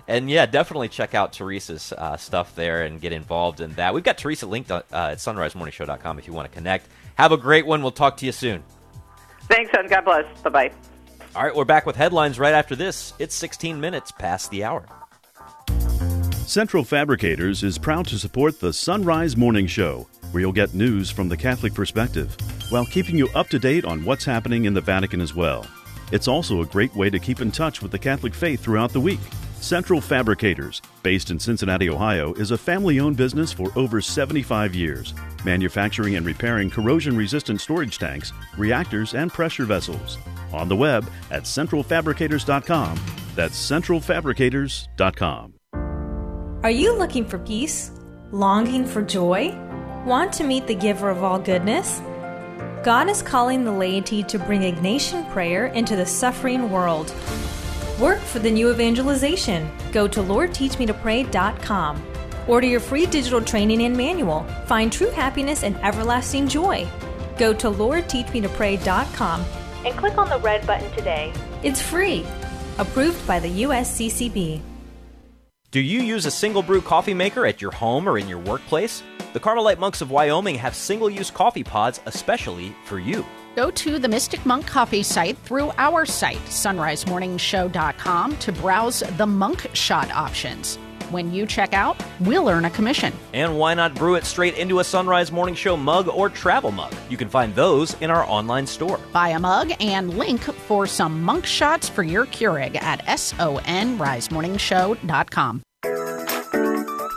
And yeah, definitely check out Teresa's uh, stuff there and get involved in that. We've got Teresa linked uh, at sunrise morning show dot com if you want to connect. Have a great one. We'll talk to you soon. Thanks, and God bless. Bye-bye. All right, we're back with headlines right after this. It's sixteen minutes past the hour. Central Fabricators is proud to support the Sunrise Morning Show, where you'll get news from the Catholic perspective, while keeping you up to date on what's happening in the Vatican as well. It's also a great way to keep in touch with the Catholic faith throughout the week. Central Fabricators, based in Cincinnati, Ohio, is a family-owned business for over seventy-five years, manufacturing and repairing corrosion-resistant storage tanks, reactors, and pressure vessels. On the web at central fabricators dot com. That's central fabricators dot com. Are you looking for peace? Longing for joy? Want to meet the giver of all goodness? God is calling the laity to bring Ignatian prayer into the suffering world. Work for the new evangelization. Go to lord teach me to pray dot com. Order your free digital training and manual. Find true happiness and everlasting joy. Go to lord teach me to pray dot com and click on the red button today. It's free. Approved by the U S C C B. Do you use a single brew coffee maker at your home or in your workplace? The Carmelite Monks of Wyoming have single-use coffee pods especially for you. Go to the Mystic Monk Coffee site through our site, sunrise morning show dot com, to browse the monk shot options. When you check out, we'll earn a commission. And why not brew it straight into a Sunrise Morning Show mug or travel mug? You can find those in our online store. Buy a mug and link for some monk shots for your Keurig at sunrise morning show dot com.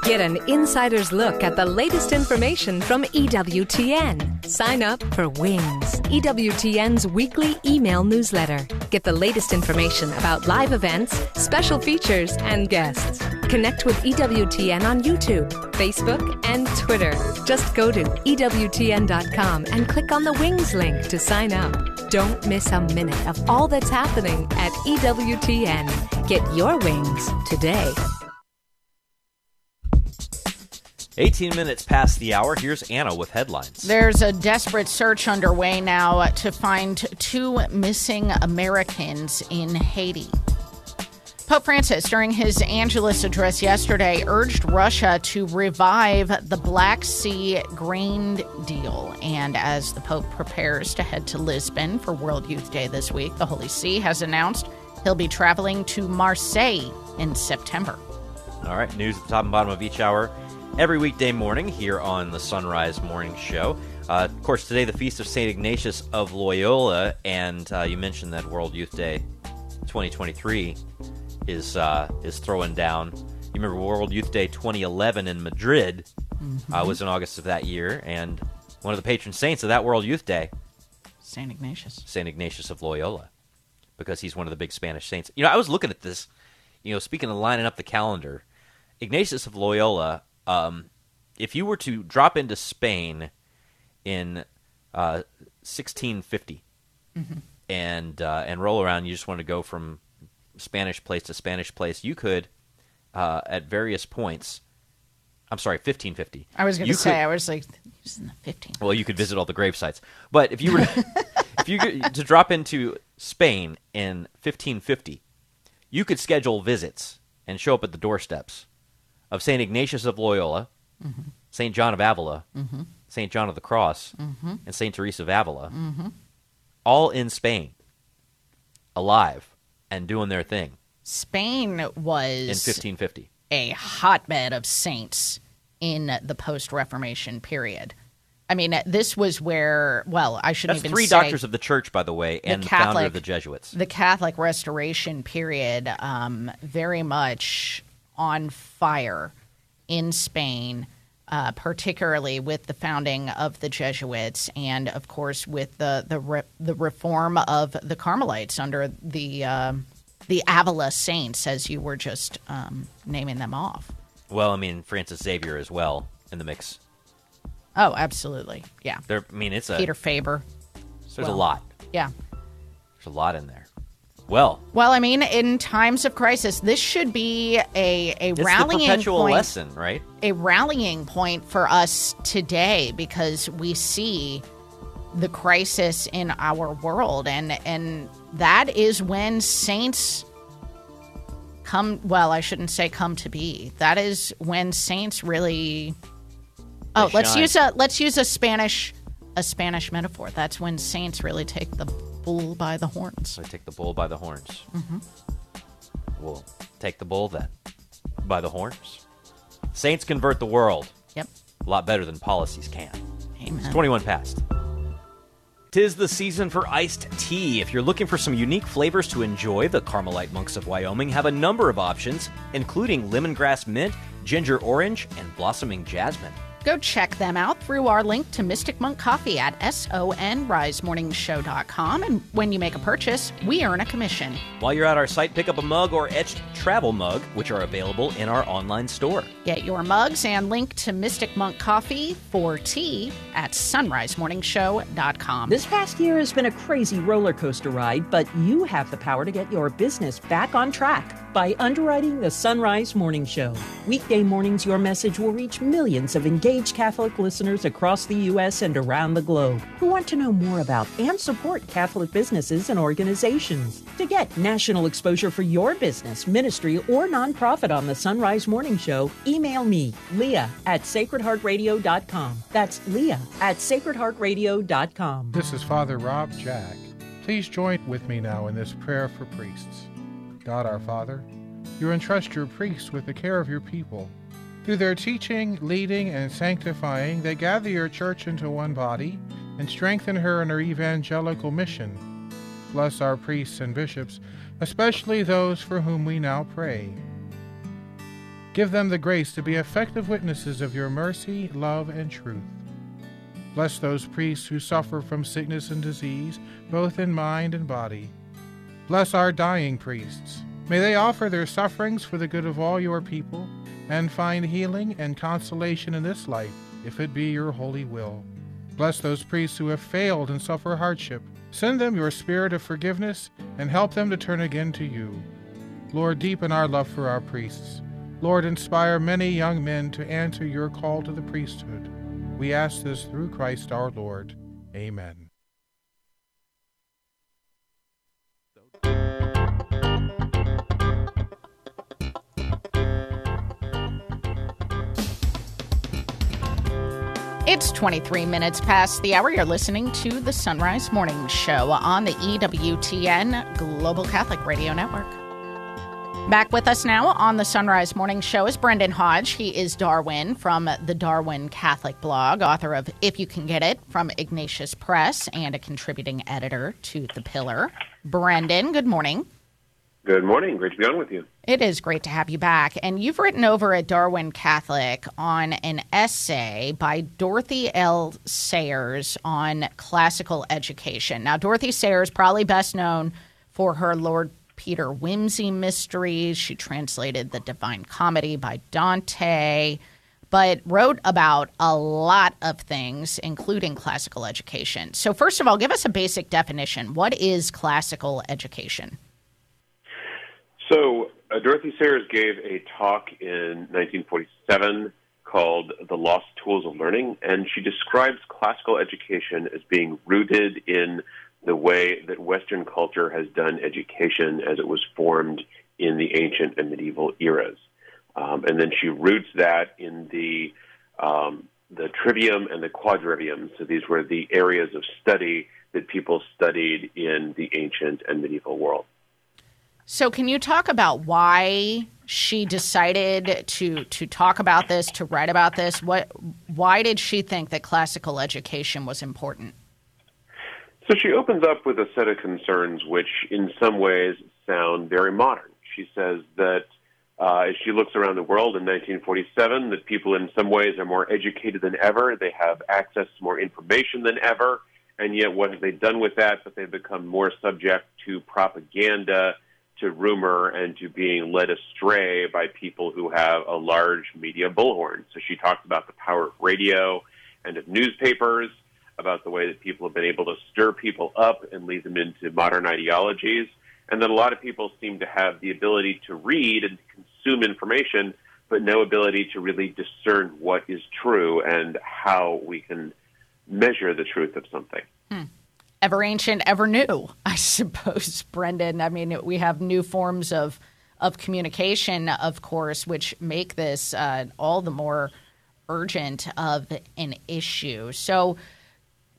Get an insider's look at the latest information from E W T N. Sign up for Wings, E W T N's weekly email newsletter. Get the latest information about live events, special features, and guests. Connect with E W T N on YouTube, Facebook, and Twitter. Just go to E W T N dot com and click on the Wings link to sign up. Don't miss a minute of all that's happening at E W T N. Get your wings today. eighteen minutes past the hour. Here's Anna with headlines. There's a desperate search underway now to find two missing Americans in Haiti. Pope Francis, during his Angelus address yesterday, urged Russia to revive the Black Sea grain deal. And as the Pope prepares to head to Lisbon for World Youth Day this week, the Holy See has announced he'll be traveling to Marseille in September. All right, news at the top and bottom of each hour. Every weekday morning here on the Sunrise Morning Show. Uh, of course, today the Feast of Saint Ignatius of Loyola, and uh, you mentioned that World Youth Day twenty twenty-three is uh, is throwing down. You remember World Youth Day twenty eleven in Madrid mm-hmm. uh, was in August of that year, and one of the patron saints of that World Youth Day, Saint Ignatius. Saint Ignatius of Loyola, because he's one of the big Spanish saints. You know, I was looking at this, you know, speaking of lining up the calendar, Ignatius of Loyola... Um, if you were to drop into Spain in uh, sixteen fifty mm-hmm. and uh, and roll around, you just want to go from Spanish place to Spanish place, you could, uh, at various points, I'm sorry, fifteen fifty. I was going to say, could, I was like, this isn't the fifteen hundreds. Well, you could visit all the grave sites. But if you were to, if you could, to drop into Spain in fifteen fifty, you could schedule visits and show up at the doorsteps of Saint Ignatius of Loyola, mm-hmm. Saint John of Avila, mm-hmm. Saint John of the Cross, mm-hmm. and Saint Teresa of Avila, mm-hmm. all in Spain, alive and doing their thing. Spain was in fifteen fifty a hotbed of saints in the post-Reformation period. I mean, this was where, well, I shouldn't That's even say... That's three doctors of the church, by the way, and the, Catholic, the founder of the Jesuits. The Catholic Restoration period um, very much... on fire in Spain, uh, particularly with the founding of the Jesuits and, of course, with the the, re- the reform of the Carmelites under the uh, the Avila saints, as you were just um, naming them off. Well, I mean, Francis Xavier as well in the mix. Oh, absolutely, yeah. There, I mean, it's a Peter Faber. So there's well, a lot. Yeah, there's a lot in there. Well, well, I mean, in times of crisis, this should be a, a rallying point. It's the perpetual lesson, right? A rallying point for us today, because we see the crisis in our world. And, and that is when saints come, well, I shouldn't say come to be. That is when saints really, oh, let's use a, let's use a Spanish, a Spanish metaphor. That's when saints really take the bull by the horns. I take the bull by the horns. Mm-hmm. We'll take the bull then by the horns. Saints convert the world. Yep. A lot better than policies can. Amen. It's twenty-one past. Tis the season for iced tea. If you're looking for some unique flavors to enjoy, the Carmelite monks of Wyoming have a number of options, including lemongrass mint, ginger orange, and blossoming jasmine. Go check them out through our link to Mystic Monk Coffee at sonrise morning show dot com. And when you make a purchase, we earn a commission. While you're at our site, pick up a mug or etched travel mug, which are available in our online store. Get your mugs and link to Mystic Monk Coffee for tea at sunrise morning show dot com. This past year has been a crazy roller coaster ride, but you have the power to get your business back on track by underwriting the Sunrise Morning Show. Weekday mornings, your message will reach millions of engaged Catholic listeners across the U S and around the globe who want to know more about and support Catholic businesses and organizations. To get national exposure for your business, ministry, or nonprofit on the Sunrise Morning Show, email me, Leah, at sacred heart radio dot com. That's Leah, at sacred heart radio dot com. This is Father Rob Jack. Please join with me now in this prayer for priests. God our Father, you entrust your priests with the care of your people. Through their teaching, leading, and sanctifying, they gather your church into one body and strengthen her in her evangelical mission. Bless our priests and bishops, especially those for whom we now pray. Give them the grace to be effective witnesses of your mercy, love, and truth. Bless those priests who suffer from sickness and disease, both in mind and body. Bless our dying priests. May they offer their sufferings for the good of all your people, and find healing and consolation in this life, if it be your holy will. Bless those priests who have failed and suffer hardship. Send them your spirit of forgiveness, and help them to turn again to you. Lord, deepen our love for our priests. Lord, inspire many young men to answer your call to the priesthood. We ask this through Christ our Lord. Amen. It's twenty-three minutes past the hour. You're listening to the Sunrise Morning Show on the E W T N Global Catholic Radio Network. Back with us now on the Sunrise Morning Show is Brendan Hodge. He is Darwin from the Darwin Catholic blog, author of If You Can Get It from Ignatius Press, and a contributing editor to The Pillar. Brendan, good morning. Good morning. Great to be on with you. It is great to have you back. And you've written over at Darwin Catholic on an essay by Dorothy L. Sayers on classical education. Now, Dorothy Sayers, probably best known for her Lord Peter Wimsey mysteries. She translated the Divine Comedy by Dante, but wrote about a lot of things, including classical education. So first of all, give us a basic definition. What is classical education? So uh, Dorothy Sayers gave a talk in nineteen forty-seven called The Lost Tools of Learning, and she describes classical education as being rooted in the way that Western culture has done education as it was formed in the ancient and medieval eras. Um, and then she roots that in the um, the trivium and the quadrivium. So these were the areas of study that people studied in the ancient and medieval world. So can you talk about why she decided to to talk about this, to write about this? What, why did she think that classical education was important? So she opens up with a set of concerns which in some ways sound very modern. She says that uh, as she looks around the world in nineteen forty-seven, that people in some ways are more educated than ever. They have access to more information than ever. And yet what have they done with that? But they've become more subject to propaganda, to rumor, and to being led astray by people who have a large media bullhorn. So she talks about the power of radio and of newspapers, about the way that people have been able to stir people up and lead them into modern ideologies, and that a lot of people seem to have the ability to read and consume information, but no ability to really discern what is true and how we can measure the truth of something. Hmm. Ever ancient, ever new, I suppose, Brendan. I mean, we have new forms of of communication, of course, which make this uh, all the more urgent of an issue. So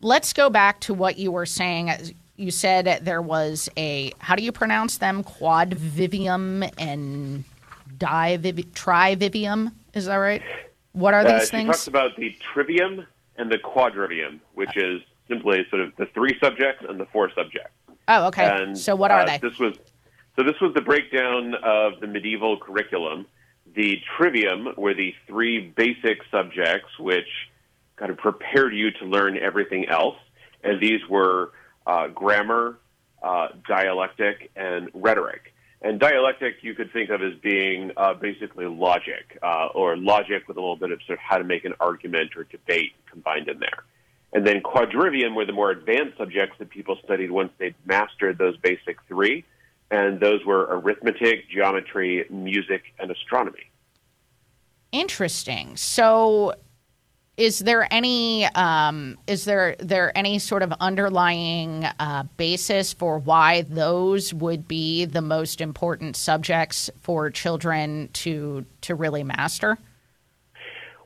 let's go back to what you were saying. You said there was a, how do you pronounce them, quadrivium and diviv- trivium, is that right? What are these uh, things? She talks about the trivium and the quadrivium, which is simply sort of the three subjects and the four subjects. Oh, okay. And, so what are uh, they? This was, so this was the breakdown of the medieval curriculum. The trivium were the three basic subjects which kind of prepared you to learn everything else. And these were uh, grammar, uh, dialectic, and rhetoric. And dialectic you could think of as being uh, basically logic, uh, or logic with a little bit of sort of how to make an argument or debate combined in there. And then quadrivium were the more advanced subjects that people studied once they'd mastered those basic three, and those were arithmetic, geometry, music, and astronomy. Interesting. So is there any um, is there there any sort of underlying uh, basis for why those would be the most important subjects for children to to really master?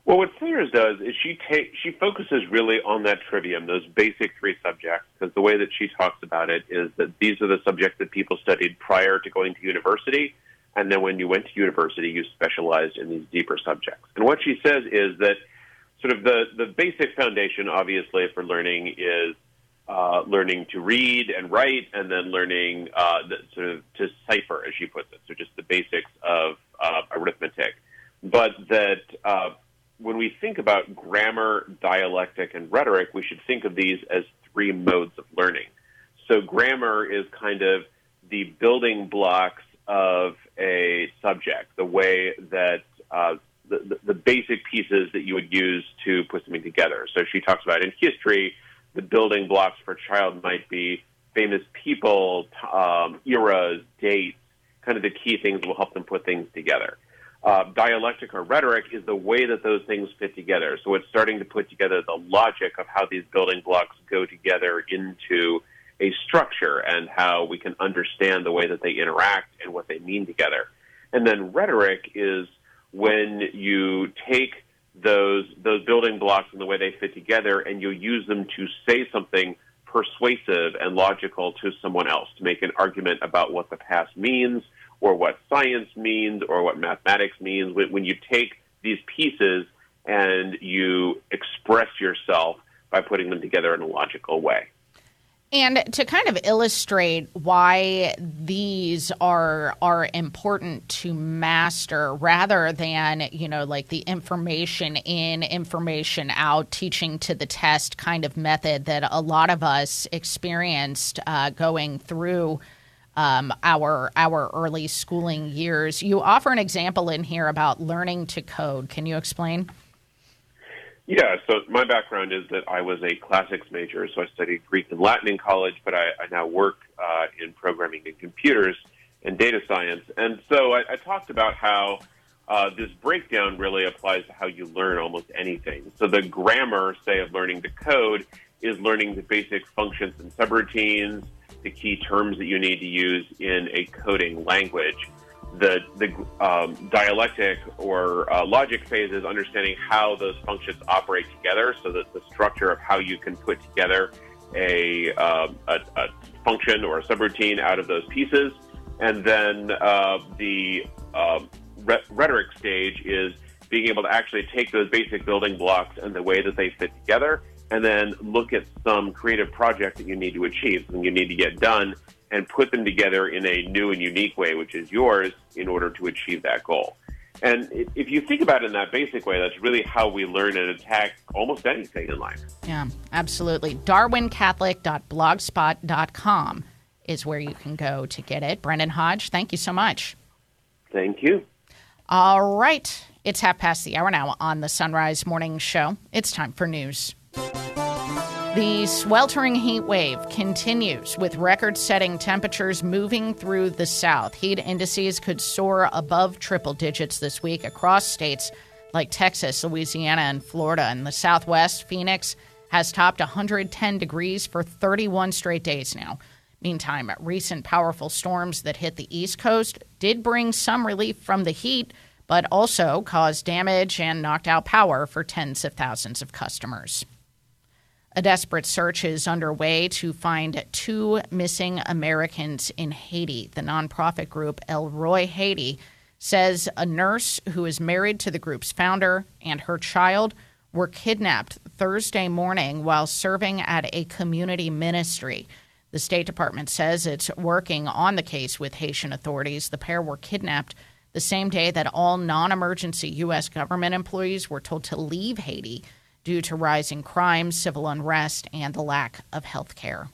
Well, what Sayers does is she ta- she focuses really on that trivium, those basic three subjects, because the way that she talks about it is that these are the subjects that people studied prior to going to university, and then when you went to university, you specialized in these deeper subjects. And what she says is that sort of the, the basic foundation, obviously, for learning is uh, learning to read and write, and then learning uh, the, sort of to cipher, as she puts it, so just the basics of uh, arithmetic. we think about grammar, dialectic, and rhetoric, we should think of these as three modes of learning. So grammar is kind of the building blocks of a subject, the way that uh, the, the basic pieces that you would use to put something together. So she talks about in history, the building blocks for a child might be famous people, um, eras, dates, kind of the key things that will help them put things together. Uh, dialectic or rhetoric is the way that those things fit together. So it's starting to put together the logic of how these building blocks go together into a structure and how we can understand the way that they interact and what they mean together. And then rhetoric is when you take those those building blocks and the way they fit together and you use them to say something persuasive and logical to someone else, to make an argument about what the past means or what science means or what mathematics means. When you take these pieces and you express yourself by putting them together in a logical way. And to kind of illustrate why these are are important to master rather than, you know, like the information in, information out, teaching to the test kind of method that a lot of us experienced uh, going through um, our our early schooling years. You offer an example in here about learning to code. Can you explain? Yeah, so my background is that I was a classics major, so I studied Greek and Latin in college, but I, I now work uh, in programming and computers and data science. And so I, I talked about how uh, this breakdown really applies to how you learn almost anything. So the grammar, say, of learning to code is learning the basic functions and subroutines, the key terms that you need to use in a coding language. The, the um, dialectic or uh, logic phase is understanding how those functions operate together, so that the structure of how you can put together a, um, a, a function or a subroutine out of those pieces. And then uh, the uh, re- rhetoric stage is being able to actually take those basic building blocks and the way that they fit together, and then look at some creative project that you need to achieve and you need to get done, and put them together in a new and unique way, which is yours, in order to achieve that goal. And if you think about it in that basic way, that's really how we learn and attack almost anything in life. Yeah, absolutely. darwin catholic dot blogspot dot com is where you can go to get it. Brendan Hodge, thank you so much. Thank you. All right. It's half past the hour now on the Sunrise Morning Show. It's time for news. The sweltering heat wave continues with record-setting temperatures moving through the South. Heat indices could soar above triple digits this week across states like Texas, Louisiana, and Florida. In the Southwest, Phoenix has topped one hundred ten degrees for thirty-one straight days now. Meantime, recent powerful storms that hit the East Coast did bring some relief from the heat, but also caused damage and knocked out power for tens of thousands of customers. A desperate search is underway to find two missing Americans in Haiti. The nonprofit group El Roy Haiti says a nurse who is married to the group's founder and her child were kidnapped Thursday morning while serving at a community ministry. The State Department says it's working on the case with Haitian authorities. The pair were kidnapped the same day that all non-emergency U S government employees were told to leave Haiti due to rising crime, civil unrest, and the lack of health care.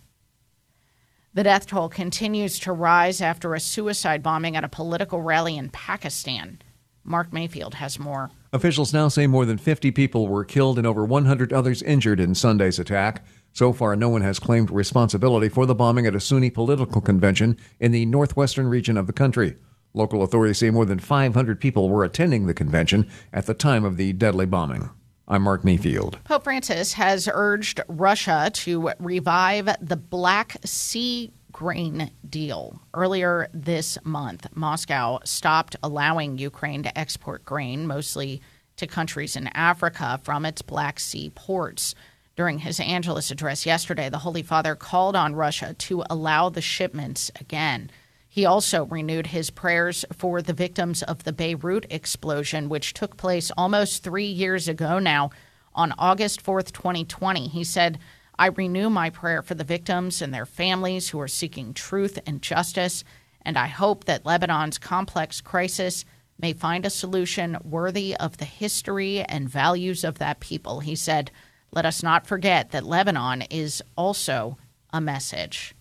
The death toll continues to rise after a suicide bombing at a political rally in Pakistan. Mark Mayfield has more. Officials now say more than fifty people were killed and over one hundred others injured in Sunday's attack. So far, no one has claimed responsibility for the bombing at a Sunni political convention in the northwestern region of the country. Local authorities say more than five hundred people were attending the convention at the time of the deadly bombing. I'm Mark Mayfield. Pope Francis has urged Russia to revive the Black Sea grain deal. Earlier this month, Moscow stopped allowing Ukraine to export grain, mostly to countries in Africa, from its Black Sea ports. During his Angelus address yesterday, the Holy Father called on Russia to allow the shipments again. He also renewed his prayers for the victims of the Beirut explosion, which took place almost three years ago now on August fourth, twenty twenty. He said, "I renew my prayer for the victims and their families who are seeking truth and justice, and I hope that Lebanon's complex crisis may find a solution worthy of the history and values of that people. He said, let us not forget that Lebanon is also a message.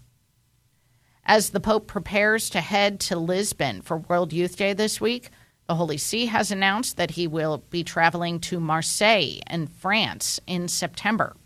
As the Pope prepares to head to Lisbon for World Youth Day this week, the Holy See has announced that he will be traveling to Marseille in France in September.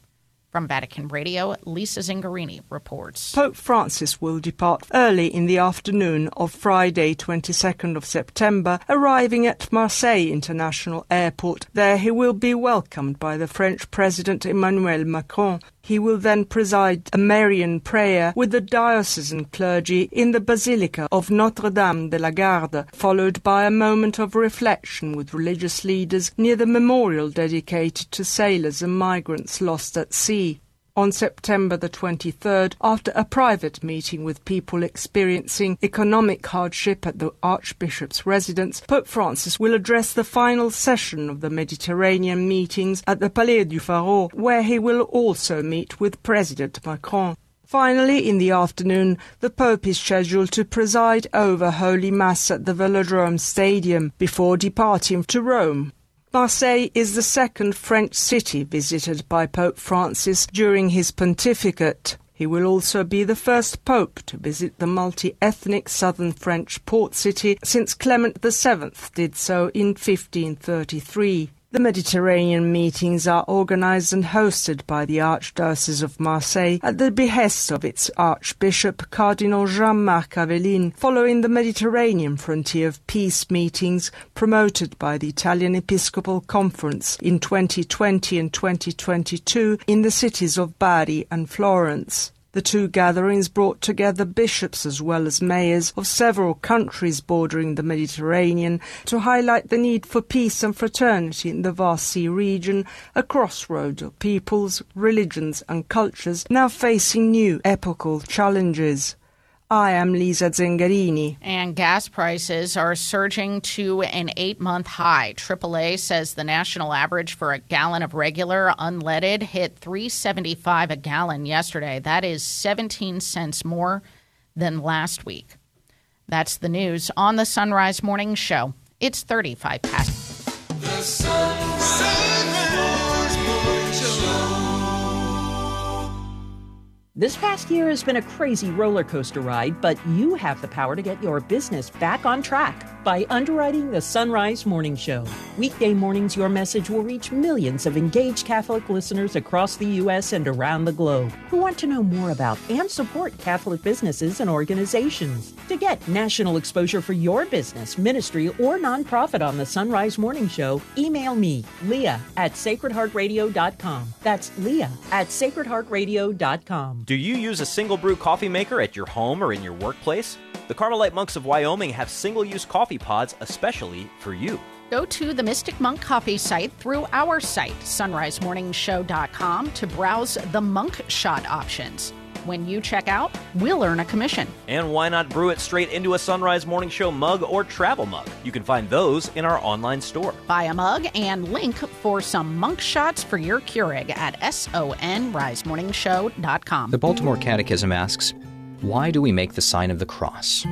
From Vatican Radio, Lisa Zingarini reports. Pope Francis will depart early in the afternoon of Friday, twenty-second of September, arriving at Marseille International Airport. There he will be welcomed by the French President Emmanuel Macron. He will then preside a Marian prayer with the diocesan clergy in the Basilica of Notre-Dame de la Garde, followed by a moment of reflection with religious leaders near the memorial dedicated to sailors and migrants lost at sea. On September the twenty-third, after a private meeting with people experiencing economic hardship at the Archbishop's residence, Pope Francis will address the final session of the Mediterranean meetings at the Palais du Pharaon, where he will also meet with President Macron. Finally, in the afternoon, the Pope is scheduled to preside over Holy Mass at the Velodrome Stadium before departing to Rome. Marseille is the second French city visited by Pope Francis during his pontificate. He will also be the first pope to visit the multi-ethnic southern French port city since Clement the seventh did so in fifteen thirty-three. The Mediterranean meetings are organised and hosted by the Archdiocese of Marseille at the behest of its Archbishop, Cardinal Jean-Marc Avelin, following the Mediterranean Frontier of Peace meetings promoted by the Italian Episcopal Conference in twenty twenty and twenty twenty-two in the cities of Bari and Florence. The two gatherings brought together bishops as well as mayors of several countries bordering the Mediterranean to highlight the need for peace and fraternity in the vast sea region, a crossroad of peoples, religions and cultures now facing new epochal challenges. I am Lisa Zingarini. And gas prices are surging to an eight-month high. triple A says the national average for a gallon of regular unleaded hit three dollars and seventy-five cents a gallon yesterday. That is seventeen cents more than last week. That's the news on the Sunrise Morning Show. It's thirty-five past. The Sunrise, Sunrise Morning Show. This past year has been a crazy roller coaster ride, but you have the power to get your business back on track by underwriting the Sunrise Morning Show. Weekday mornings, your message will reach millions of engaged Catholic listeners across the U S and around the globe who want to know more about and support Catholic businesses and organizations. To get national exposure for your business, ministry, or nonprofit on the Sunrise Morning Show, email me, Leah, at sacred heart radio dot com. That's Leah, at sacred heart radio dot com. Do you use a single brew coffee maker at your home or in your workplace? The Carmelite Monks of Wyoming have single-use coffee pods especially for you. Go to the Mystic Monk Coffee site through our site, sunrise morning show dot com, to browse the monk shot options. When you check out, we'll earn a commission. And why not brew it straight into a Sunrise Morning Show mug or travel mug? You can find those in our online store. Buy a mug and link for some monk shots for your Keurig at sonrise morning show dot com. The Baltimore Catechism asks, why do we make the sign of the cross?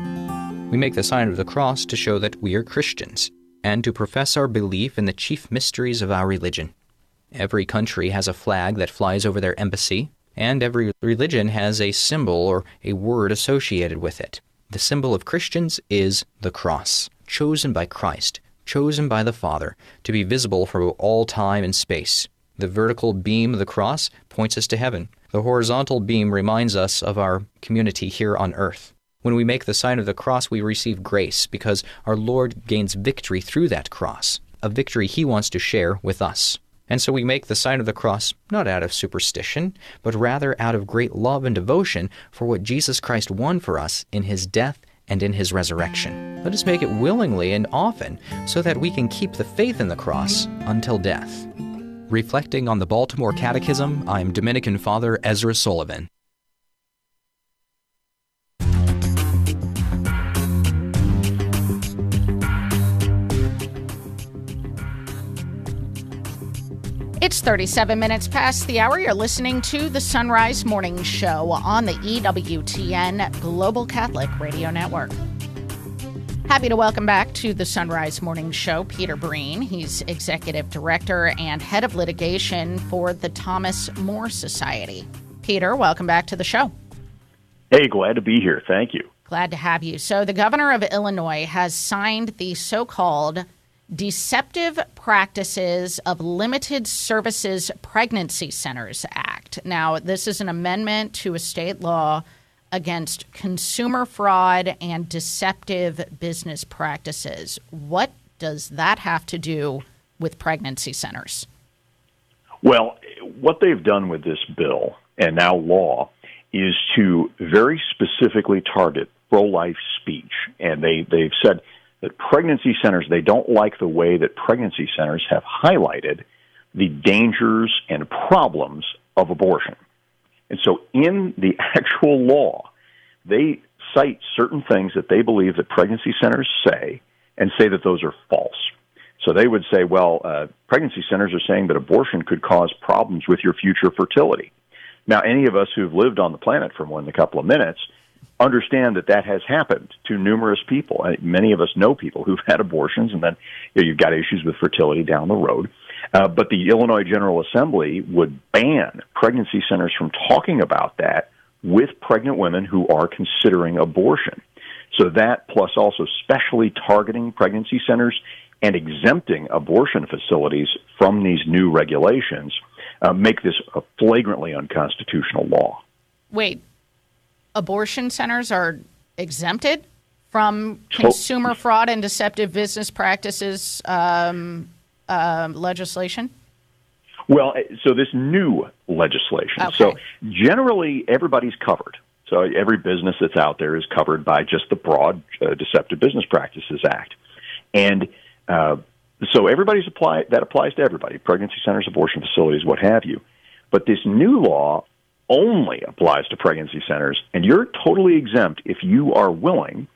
We make the sign of the cross to show that we are Christians and to profess our belief in the chief mysteries of our religion. Every country has a flag that flies over their embassy, and every religion has a symbol or a word associated with it. The symbol of Christians is the cross, chosen by Christ, chosen by the Father, to be visible for all time and space. The vertical beam of the cross points us to heaven. The horizontal beam reminds us of our community here on earth. When we make the sign of the cross, we receive grace because our Lord gains victory through that cross, a victory he wants to share with us. And so we make the sign of the cross not out of superstition, but rather out of great love and devotion for what Jesus Christ won for us in his death and in his resurrection. Let us make it willingly and often so that we can keep the faith in the cross until death. Reflecting on the Baltimore Catechism, I'm Dominican Father Ezra Sullivan. It's thirty-seven minutes past the hour. You're listening to the Sunrise Morning Show on the E W T N Global Catholic Radio Network. Happy to welcome back to the Sunrise Morning Show, Peter Breen. He's executive director and head of litigation for the Thomas More Society. Peter, welcome back to the show. Hey, glad to be here. Thank you. Glad to have you. So the governor of Illinois has signed the so-called Deceptive Practices of Limited Services Pregnancy Centers Act. Now, this is an amendment to a state law against consumer fraud and deceptive business practices. What does that have to do with pregnancy centers? Well, what they've done with this bill and now law is to very specifically target pro-life speech. And they, they've said that pregnancy centers, they don't like the way that pregnancy centers have highlighted the dangers and problems of abortion. And so in the actual law, they cite certain things that they believe that pregnancy centers say and say that those are false. So they would say, well, uh, pregnancy centers are saying that abortion could cause problems with your future fertility. Now, any of us who've lived on the planet for more than a couple of minutes understand that that has happened to numerous people. Many of us know people who've had abortions, and then you know, you've got issues with fertility down the road. Uh, but the Illinois General Assembly would ban pregnancy centers from talking about that with pregnant women who are considering abortion. So that, plus also specially targeting pregnancy centers and exempting abortion facilities from these new regulations, uh, make this a flagrantly unconstitutional law. Wait, abortion centers are exempted from consumer so, fraud and deceptive business practices um, uh, legislation? Well, so this new legislation. Okay. So generally everybody's covered. So every business that's out there is covered by just the broad uh, Deceptive Business Practices Act. And Uh, so everybody's apply that applies to everybody, pregnancy centers, abortion facilities, what have you. But this new law only applies to pregnancy centers, and you're totally exempt if you are willing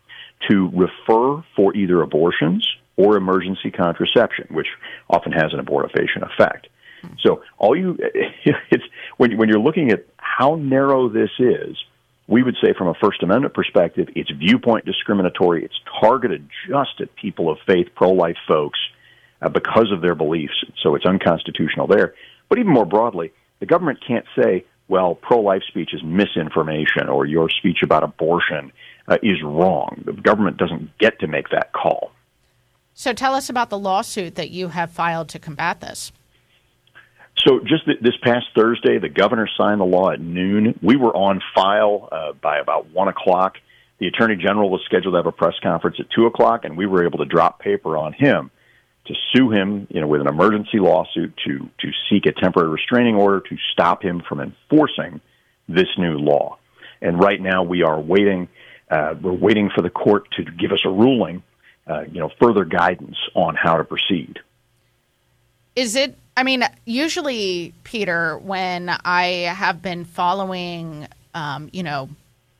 to refer for either abortions or emergency contraception, which often has an abortifacient effect. So all you it's when when you're looking at how narrow this is, we would say from a First Amendment perspective, it's viewpoint discriminatory. It's targeted just at people of faith, pro-life folks, uh, because of their beliefs. So it's unconstitutional there. But even more broadly, the government can't say, well, pro-life speech is misinformation or your speech about abortion uh, is wrong. The government doesn't get to make that call. So tell us about the lawsuit that you have filed to combat this. So just this past Thursday, the governor signed the law at noon. We were on file uh, by about one o'clock. The attorney general was scheduled to have a press conference at two o'clock, and we were able to drop paper on him to sue him, you know, with an emergency lawsuit to, to seek a temporary restraining order to stop him from enforcing this new law. And right now we are waiting. Uh, we're waiting for the court to give us a ruling, uh, you know, further guidance on how to proceed. Is it? I mean, usually, Peter, when I have been following, um, you know,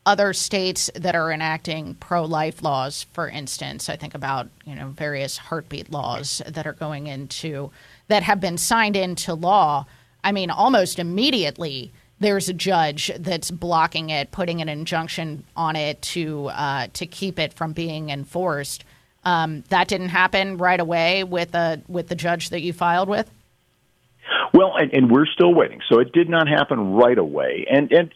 other states that are enacting pro-life laws, for instance, I think about, you know, various heartbeat laws that are going into that have been signed into law. I mean, almost immediately there's a judge that's blocking it, putting an injunction on it to uh, to keep it from being enforced. Um, that didn't happen right away with a with the judge that you filed with. Well, and, and we're still waiting. So it did not happen right away. And and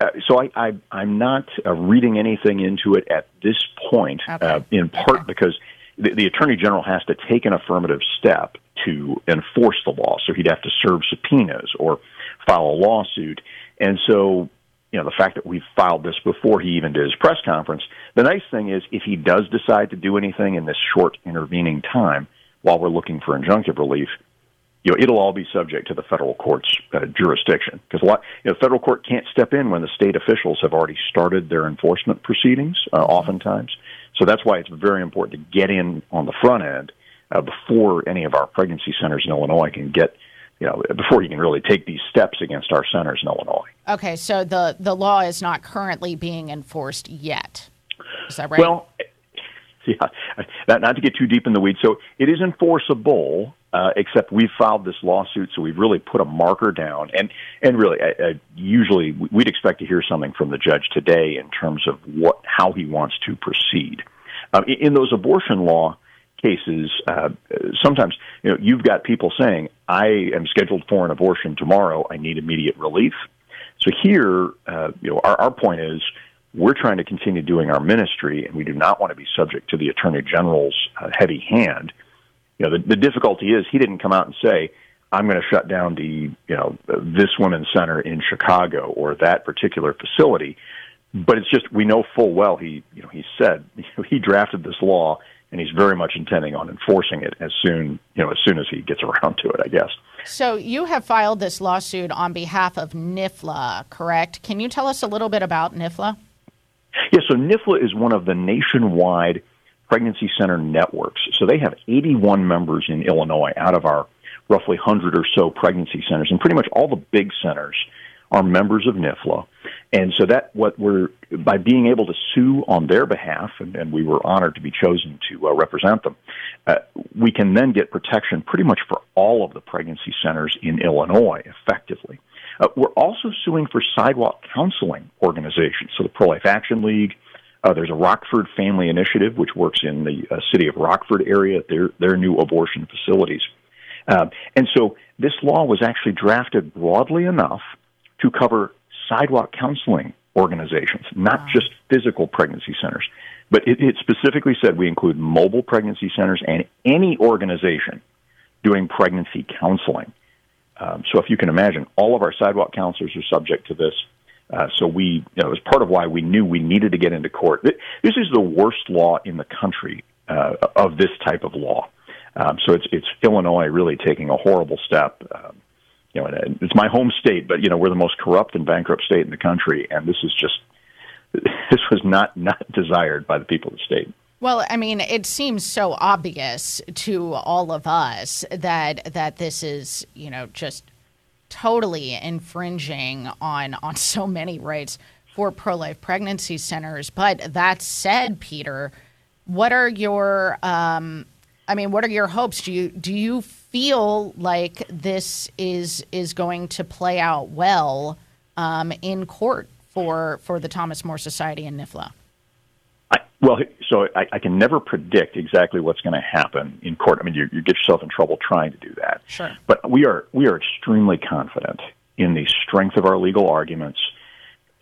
uh, so I, I, I'm not uh, reading anything into it at this point, okay. uh, in part okay. because the, the Attorney General has to take an affirmative step to enforce the law. So he'd have to serve subpoenas or file a lawsuit. And so, you know, the fact that we filed this before he even did his press conference, the nice thing is if he does decide to do anything in this short intervening time while we're looking for injunctive relief, you know, it'll all be subject to the federal court's uh, jurisdiction, because a lot, you know, the federal court can't step in when the state officials have already started their enforcement proceedings, uh, oftentimes. So that's why it's very important to get in on the front end uh, before any of our pregnancy centers in Illinois can get, you know, before you can really take these steps against our centers in Illinois. Okay, so the, the law is not currently being enforced yet. Is that right? Well, yeah, not, not to get too deep in the weeds. So it is enforceable. Uh, except we've filed this lawsuit, so we've really put a marker down. And and really, I, I usually we'd expect to hear something from the judge today in terms of what how he wants to proceed. Uh, in those abortion law cases, uh, sometimes you know, you've got people saying, I am scheduled for an abortion tomorrow. I need immediate relief. So here, uh, you know, our, our point is, we're trying to continue doing our ministry, and we do not want to be subject to the Attorney General's uh, heavy hand. You know, the, the difficulty is he didn't come out and say, I'm going to shut down the, you know, this women's center in Chicago or that particular facility. But it's just, we know full well he, you know, he said he drafted this law, and he's very much intending on enforcing it as soon, you know, as soon as he gets around to it, I guess. So you have filed this lawsuit on behalf of NIFLA, correct? Can you tell us a little bit about NIFLA? Yeah, so NIFLA is one of the nationwide pregnancy center networks. So they have eighty-one members in Illinois out of our roughly one hundred or so pregnancy centers. And pretty much all the big centers are members of NIFLA. And so that what we're, by being able to sue on their behalf, and, and we were honored to be chosen to uh, represent them, uh, we can then get protection pretty much for all of the pregnancy centers in Illinois, effectively. Uh, we're also suing for sidewalk counseling organizations, so the Pro-Life Action League. Uh, there's a Rockford Family Initiative, which works in the uh, city of Rockford area, their their new abortion facilities. Uh, and so this law was actually drafted broadly enough to cover sidewalk counseling organizations, not wow. just physical pregnancy centers. But it, it specifically said we include mobile pregnancy centers and any organization doing pregnancy counseling. Um, so if you can imagine, all of our sidewalk counselors are subject to this. Uh, so we, you know, it was part of why we knew we needed to get into court. This is the worst law in the country uh, of this type of law. Um, so it's it's Illinois really taking a horrible step. Um, you know, and it's my home state, but you know we're the most corrupt and bankrupt state in the country, and this is just this was not not desired by the people of the state. Well, I mean, it seems so obvious to all of us that that this is, you know, just totally infringing on on so many rights for pro-life pregnancy centers. But that said, Peter, what are your um, I mean, what are your hopes? Do you do you feel like this is is going to play out well um, in court for for the Thomas More Society and NIFLA? I, well, so I, I can never predict exactly what's going to happen in court. I mean, you, you get yourself in trouble trying to do that. Sure. But we are we are extremely confident in the strength of our legal arguments.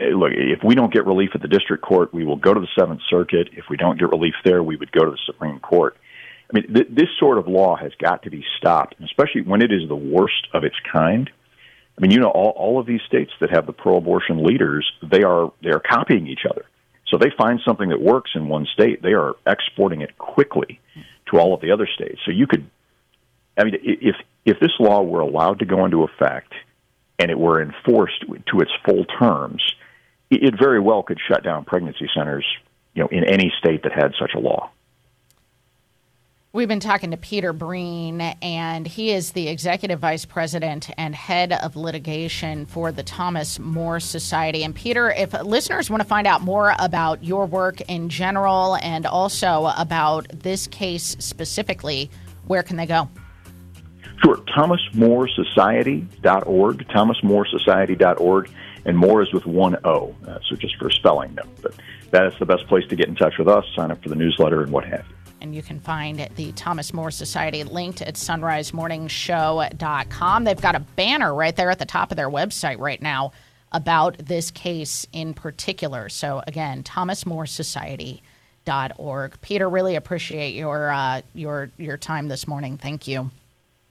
Look, if we don't get relief at the district court, we will go to the Seventh Circuit. If we don't get relief there, we would go to the Supreme Court. I mean, th- this sort of law has got to be stopped, especially when it is the worst of its kind. I mean, you know, all, all of these states that have the pro-abortion leaders, they are they are copying each other. So they find something that works in one state, they are exporting it quickly to all of the other states. So you could, I mean, if if this law were allowed to go into effect and it were enforced to its full terms, it very well could shut down pregnancy centers, you know, in any state that had such a law. We've been talking to Peter Breen, and he is the Executive Vice President and Head of Litigation for the Thomas More Society. And Peter, if listeners want to find out more about your work in general and also about this case specifically, where can they go? Sure, thomas more society dot org, thomas more society dot org, and more is with one O, uh, so just for a spelling note. But that is the best place to get in touch with us, sign up for the newsletter and what have you. And you can find the Thomas More Society linked at sunrise morning show dot com. They've got a banner right there at the top of their website right now about this case in particular. So, again, thomas more society dot org. Peter, really appreciate your, uh, your, your time this morning. Thank you.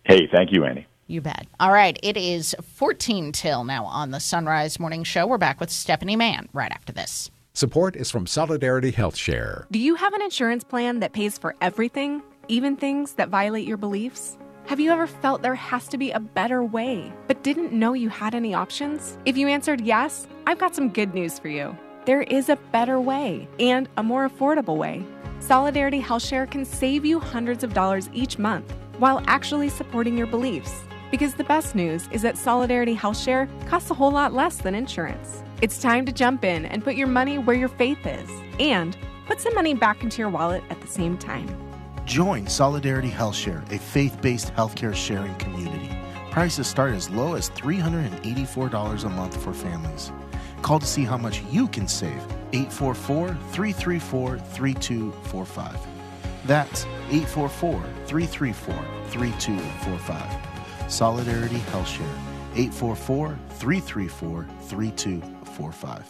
Hey, thank you, Annie. You bet. All right, it is fourteen till now on the Sunrise Morning Show. We're back with Stephanie Mann right after this. Support is from Solidarity HealthShare. Do you have an insurance plan that pays for everything, even things that violate your beliefs? Have you ever felt there has to be a better way, but didn't know you had any options? If you answered yes, I've got some good news for you. There is a better way and a more affordable way. Solidarity HealthShare can save you hundreds of dollars each month while actually supporting your beliefs. Because the best news is that Solidarity HealthShare costs a whole lot less than insurance. It's time to jump in and put your money where your faith is and put some money back into your wallet at the same time. Join Solidarity HealthShare, a faith-based healthcare sharing community. Prices start as low as three hundred eighty-four dollars a month for families. Call to see how much you can save. eight four four, three three four, three two four five. That's eight four four, three three four, three two four five. Solidarity HealthShare. eight four four, three three four, three two four five.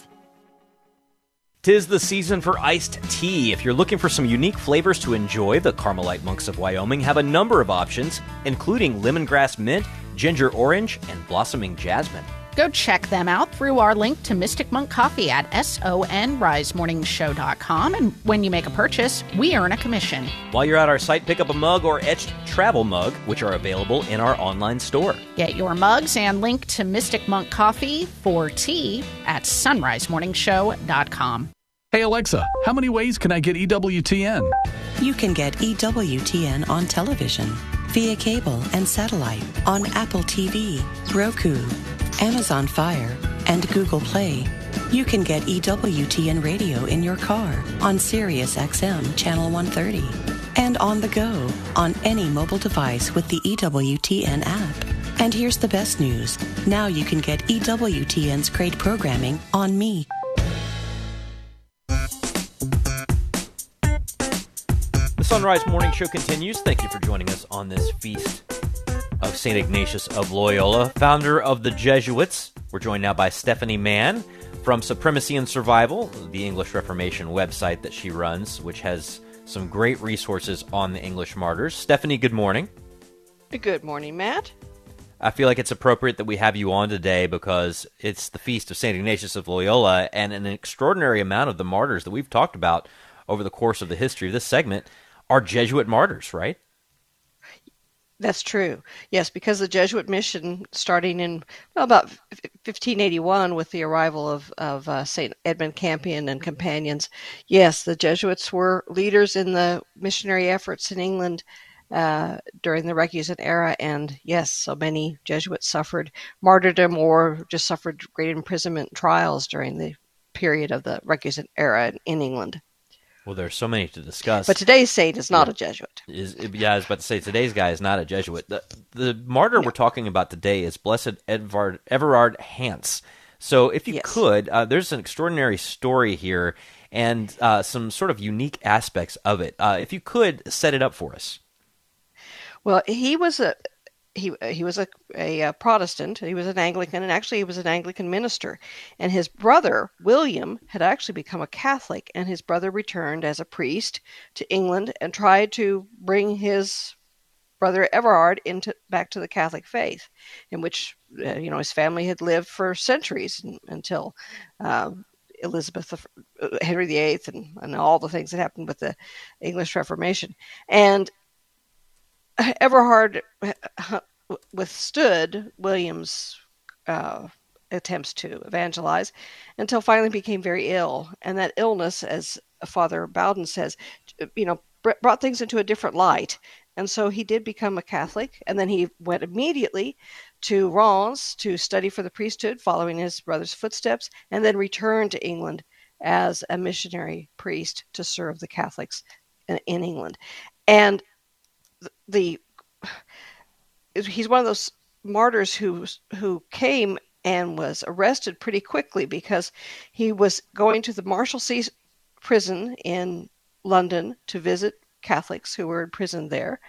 Tis the season for iced tea. If you're looking for some unique flavors to enjoy, the Carmelite monks of Wyoming have a number of options, including lemongrass mint, ginger orange, and blossoming jasmine. Go check them out through our link to Mystic Monk Coffee at sonrise morning show dot com. And when you make a purchase, we earn a commission. While you're at our site, pick up a mug or etched travel mug, which are available in our online store. Get your mugs and link to Mystic Monk Coffee for tea at sunrise morning show dot com. Hey, Alexa, how many ways can I get E W T N? You can get E W T N on television, via cable and satellite, on Apple T V, Roku, Amazon Fire, and Google Play. You can get E W T N radio in your car on Sirius X M Channel one thirty, and on the go on any mobile device with the E W T N app. And here's the best news. Now you can get E W T N's great programming on Me. The Sunrise Morning Show continues. Thank you for joining us on this feast of Saint Ignatius of Loyola, founder of the Jesuits. We're joined now by Stephanie Mann from Supremacy and Survival, the English Reformation website that she runs, which has some great resources on the English martyrs. Stephanie, good morning. Good morning, Matt. I feel like it's appropriate that we have you on today because it's the feast of Saint Ignatius of Loyola, and an extraordinary amount of the martyrs that we've talked about over the course of the history of this segment are Jesuit martyrs, right? That's true. Yes, because the Jesuit mission, starting in well, about fifteen eighty-one with the arrival of, of uh, Saint Edmund Campion and companions, yes, the Jesuits were leaders in the missionary efforts in England uh, during the Recusant era. And yes, so many Jesuits suffered martyrdom or just suffered great imprisonment trials during the period of the Recusant era in England. Well, there's so many to discuss. But today's saint is not yeah. a Jesuit. Is, yeah, I was about to say, today's guy is not a Jesuit. The, the martyr no. we're talking about today is Blessed Edvard, Everard Hance. So if you yes. could, uh, there's an extraordinary story here and uh, some sort of unique aspects of it. Uh, if you could, set it up for us. Well, he was a... He he was a, a, a Protestant. He was an Anglican, and actually he was an Anglican minister. And his brother, William, had actually become a Catholic, and his brother returned as a priest to England and tried to bring his brother Everard into back to the Catholic faith, in which uh, you know his family had lived for centuries until uh, Elizabeth, Henry the Eighth, and, and all the things that happened with the English Reformation. And Everhard withstood William's uh, attempts to evangelize until finally became very ill. And that illness, as Father Bowden says, you know, brought things into a different light. And so he did become a Catholic. And then he went immediately to Reims to study for the priesthood, following his brother's footsteps, and then returned to England as a missionary priest to serve the Catholics in, in England. And The he's one of those martyrs who who came and was arrested pretty quickly because he was going to the Marshalsea prison in London to visit Catholics who were imprisoned there,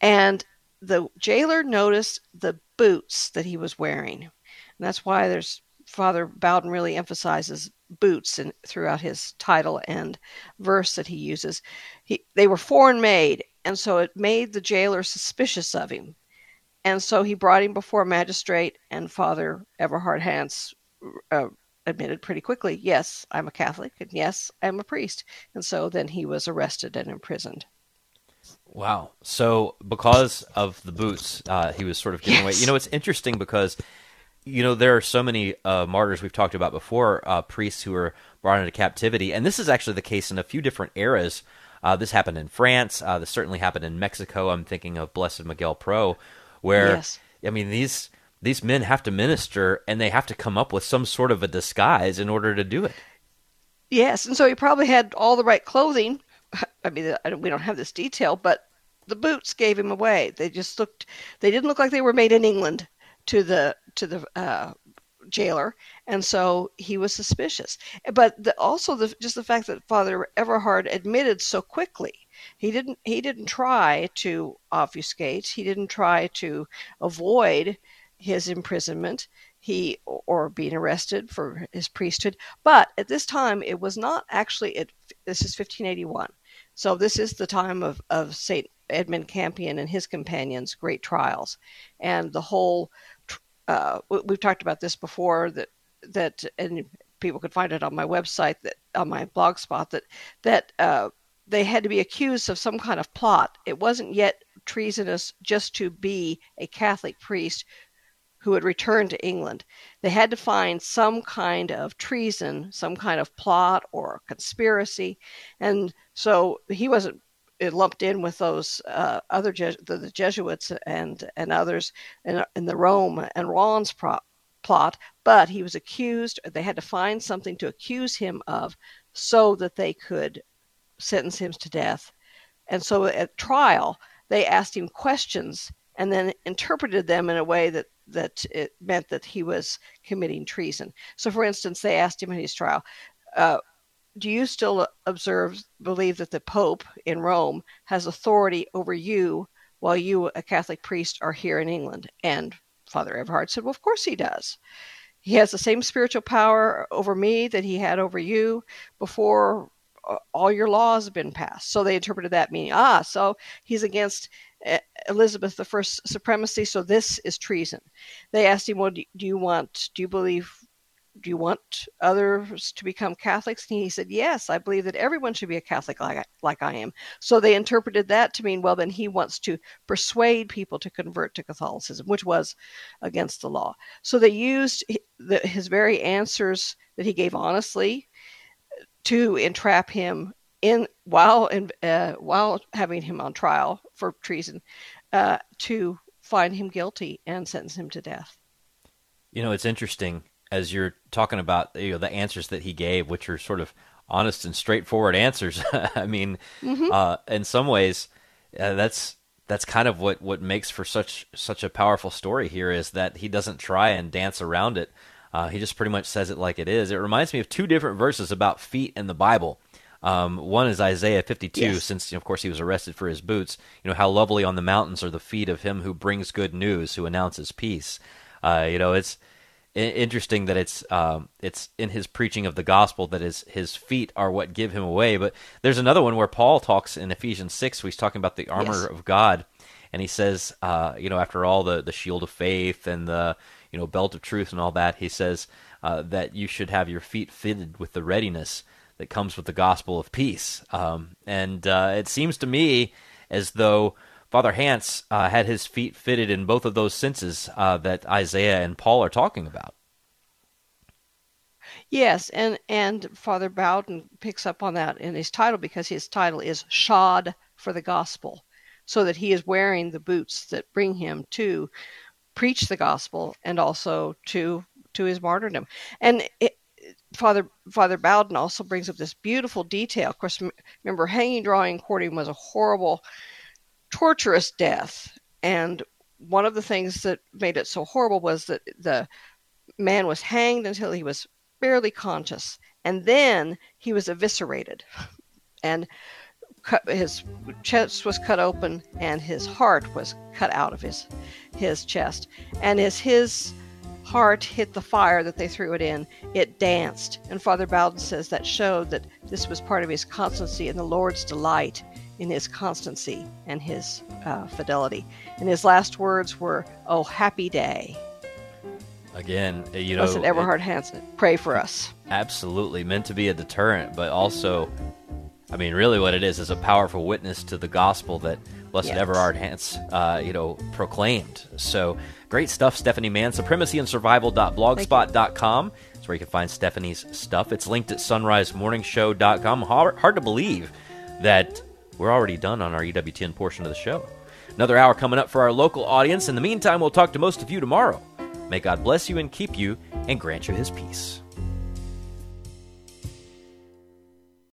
and the jailer noticed the boots that he was wearing, and that's why there's Father Bowden really emphasizes boots in, throughout his title and verse that he uses. He they were foreign made. And so it made the jailer suspicious of him. And so he brought him before a magistrate, and Father Everhard Hance uh, admitted pretty quickly, yes, I'm a Catholic, and yes, I'm a priest. And so then he was arrested and imprisoned. Wow. So because of the boots, uh, he was sort of giving away. You know, it's interesting because, you know, there are so many uh, martyrs we've talked about before, uh, priests who were brought into captivity. And this is actually the case in a few different eras. Uh, this happened in France. Uh, this certainly happened in Mexico. I'm thinking of Blessed Miguel Pro, where, yes. I mean, these these men have to minister, and they have to come up with some sort of a disguise in order to do it. Yes, and so he probably had all the right clothing. I mean, we don't have this detail, but the boots gave him away. They just looked, they didn't look like they were made in England to the to the uh, jailer, and so he was suspicious. But the, also the, just the fact that Father Everhard admitted so quickly. He didn't he didn't try to obfuscate. He didn't try to avoid his imprisonment. He or being arrested for his priesthood. But at this time, it was not actually. It, this is fifteen eighty-one, so this is the time of of Saint Edmund Campion and his companions' great trials, and the whole. Uh, we've talked about this before. That that and people could find it on my website, that on my blog spot. That that uh, they had to be accused of some kind of plot. It wasn't yet treasonous just to be a Catholic priest who had returned to England. They had to find some kind of treason, some kind of plot or conspiracy. And so he wasn't lumped in with those uh, other Je- the, the Jesuits and, and others in, in the Rome and Rollins pro- plot, but he was accused. They had to find something to accuse him of so that they could sentence him to death. And so at trial, they asked him questions and then interpreted them in a way that that it meant that he was committing treason. So, for instance, they asked him in his trial, uh, do you still observe, believe that the Pope in Rome has authority over you while you, a Catholic priest, are here in England? And Father Everhard said, well, of course he does. He has the same spiritual power over me that he had over you before all your laws have been passed. So they interpreted that meaning, ah, so he's against Elizabeth I's supremacy, so this is treason. They asked him, well, do you want, do you believe, do you want others to become Catholics? And he said, yes, I believe that everyone should be a Catholic like I, like I am. So they interpreted that to mean, well, then he wants to persuade people to convert to Catholicism, which was against the law. So they used the, his very answers that he gave honestly to entrap him in while in, uh, while having him on trial for treason, uh, to find him guilty and sentence him to death. You know, it's interesting as you're talking about, you know, the answers that he gave, which are sort of honest and straightforward answers. I mean, mm-hmm. uh, in some ways, uh, that's that's kind of what, what makes for such such a powerful story here, is that he doesn't try and dance around it. Uh, he just pretty much says it like it is. It reminds me of two different verses about feet in the Bible. Um, one is Isaiah fifty-two, yes. Since, you know, of course, he was arrested for his boots. You know, how lovely on the mountains are the feet of him who brings good news, who announces peace. Uh, you know, it's interesting that it's um, it's in his preaching of the gospel that his, his feet are what give him away. But there's another one where Paul talks in Ephesians six, where he's talking about the armor yes. of God. And he says, uh, you know, after all, the, the shield of faith and the, you know, belt of truth and all that, he says uh, that you should have your feet fitted with the readiness that comes with the gospel of peace. Um, and uh, it seems to me as though Father Hance uh, had his feet fitted in both of those senses uh, that Isaiah and Paul are talking about. Yes, and, and Father Bowden picks up on that in his title, because his title is Shod for the Gospel, so that he is wearing the boots that bring him to preach the gospel and also to to his martyrdom. And it, Father Father Bowden also brings up this beautiful detail. Of course, m- remember, hanging, drawing, and quartering was a horrible, torturous death. And one of the things that made it so horrible was that the man was hanged until he was barely conscious, and then he was eviscerated, and cut, his chest was cut open, and his heart was cut out of his his chest. And as his heart hit the fire that they threw it in, it danced. And Father Bowden says that showed that this was part of his constancy and the Lord's delight in his constancy and his uh, fidelity. And his last words were, "Oh, happy day." Again, you know, Blessed Everhard Hance, pray for us. Absolutely, meant to be a deterrent, but also, I mean, really, what it is is a powerful witness to the gospel that Blessed yes. Everard Hance, uh, you know, proclaimed. So great stuff, Stephanie Mann. supremacy and survival dot blogspot dot com is where you can find Stephanie's stuff. It's linked at sunrise morning show dot com. Hard, hard to believe that we're already done on our E W T N portion of the show. Another hour coming up for our local audience. In the meantime, we'll talk to most of you tomorrow. May God bless you and keep you and grant you his peace.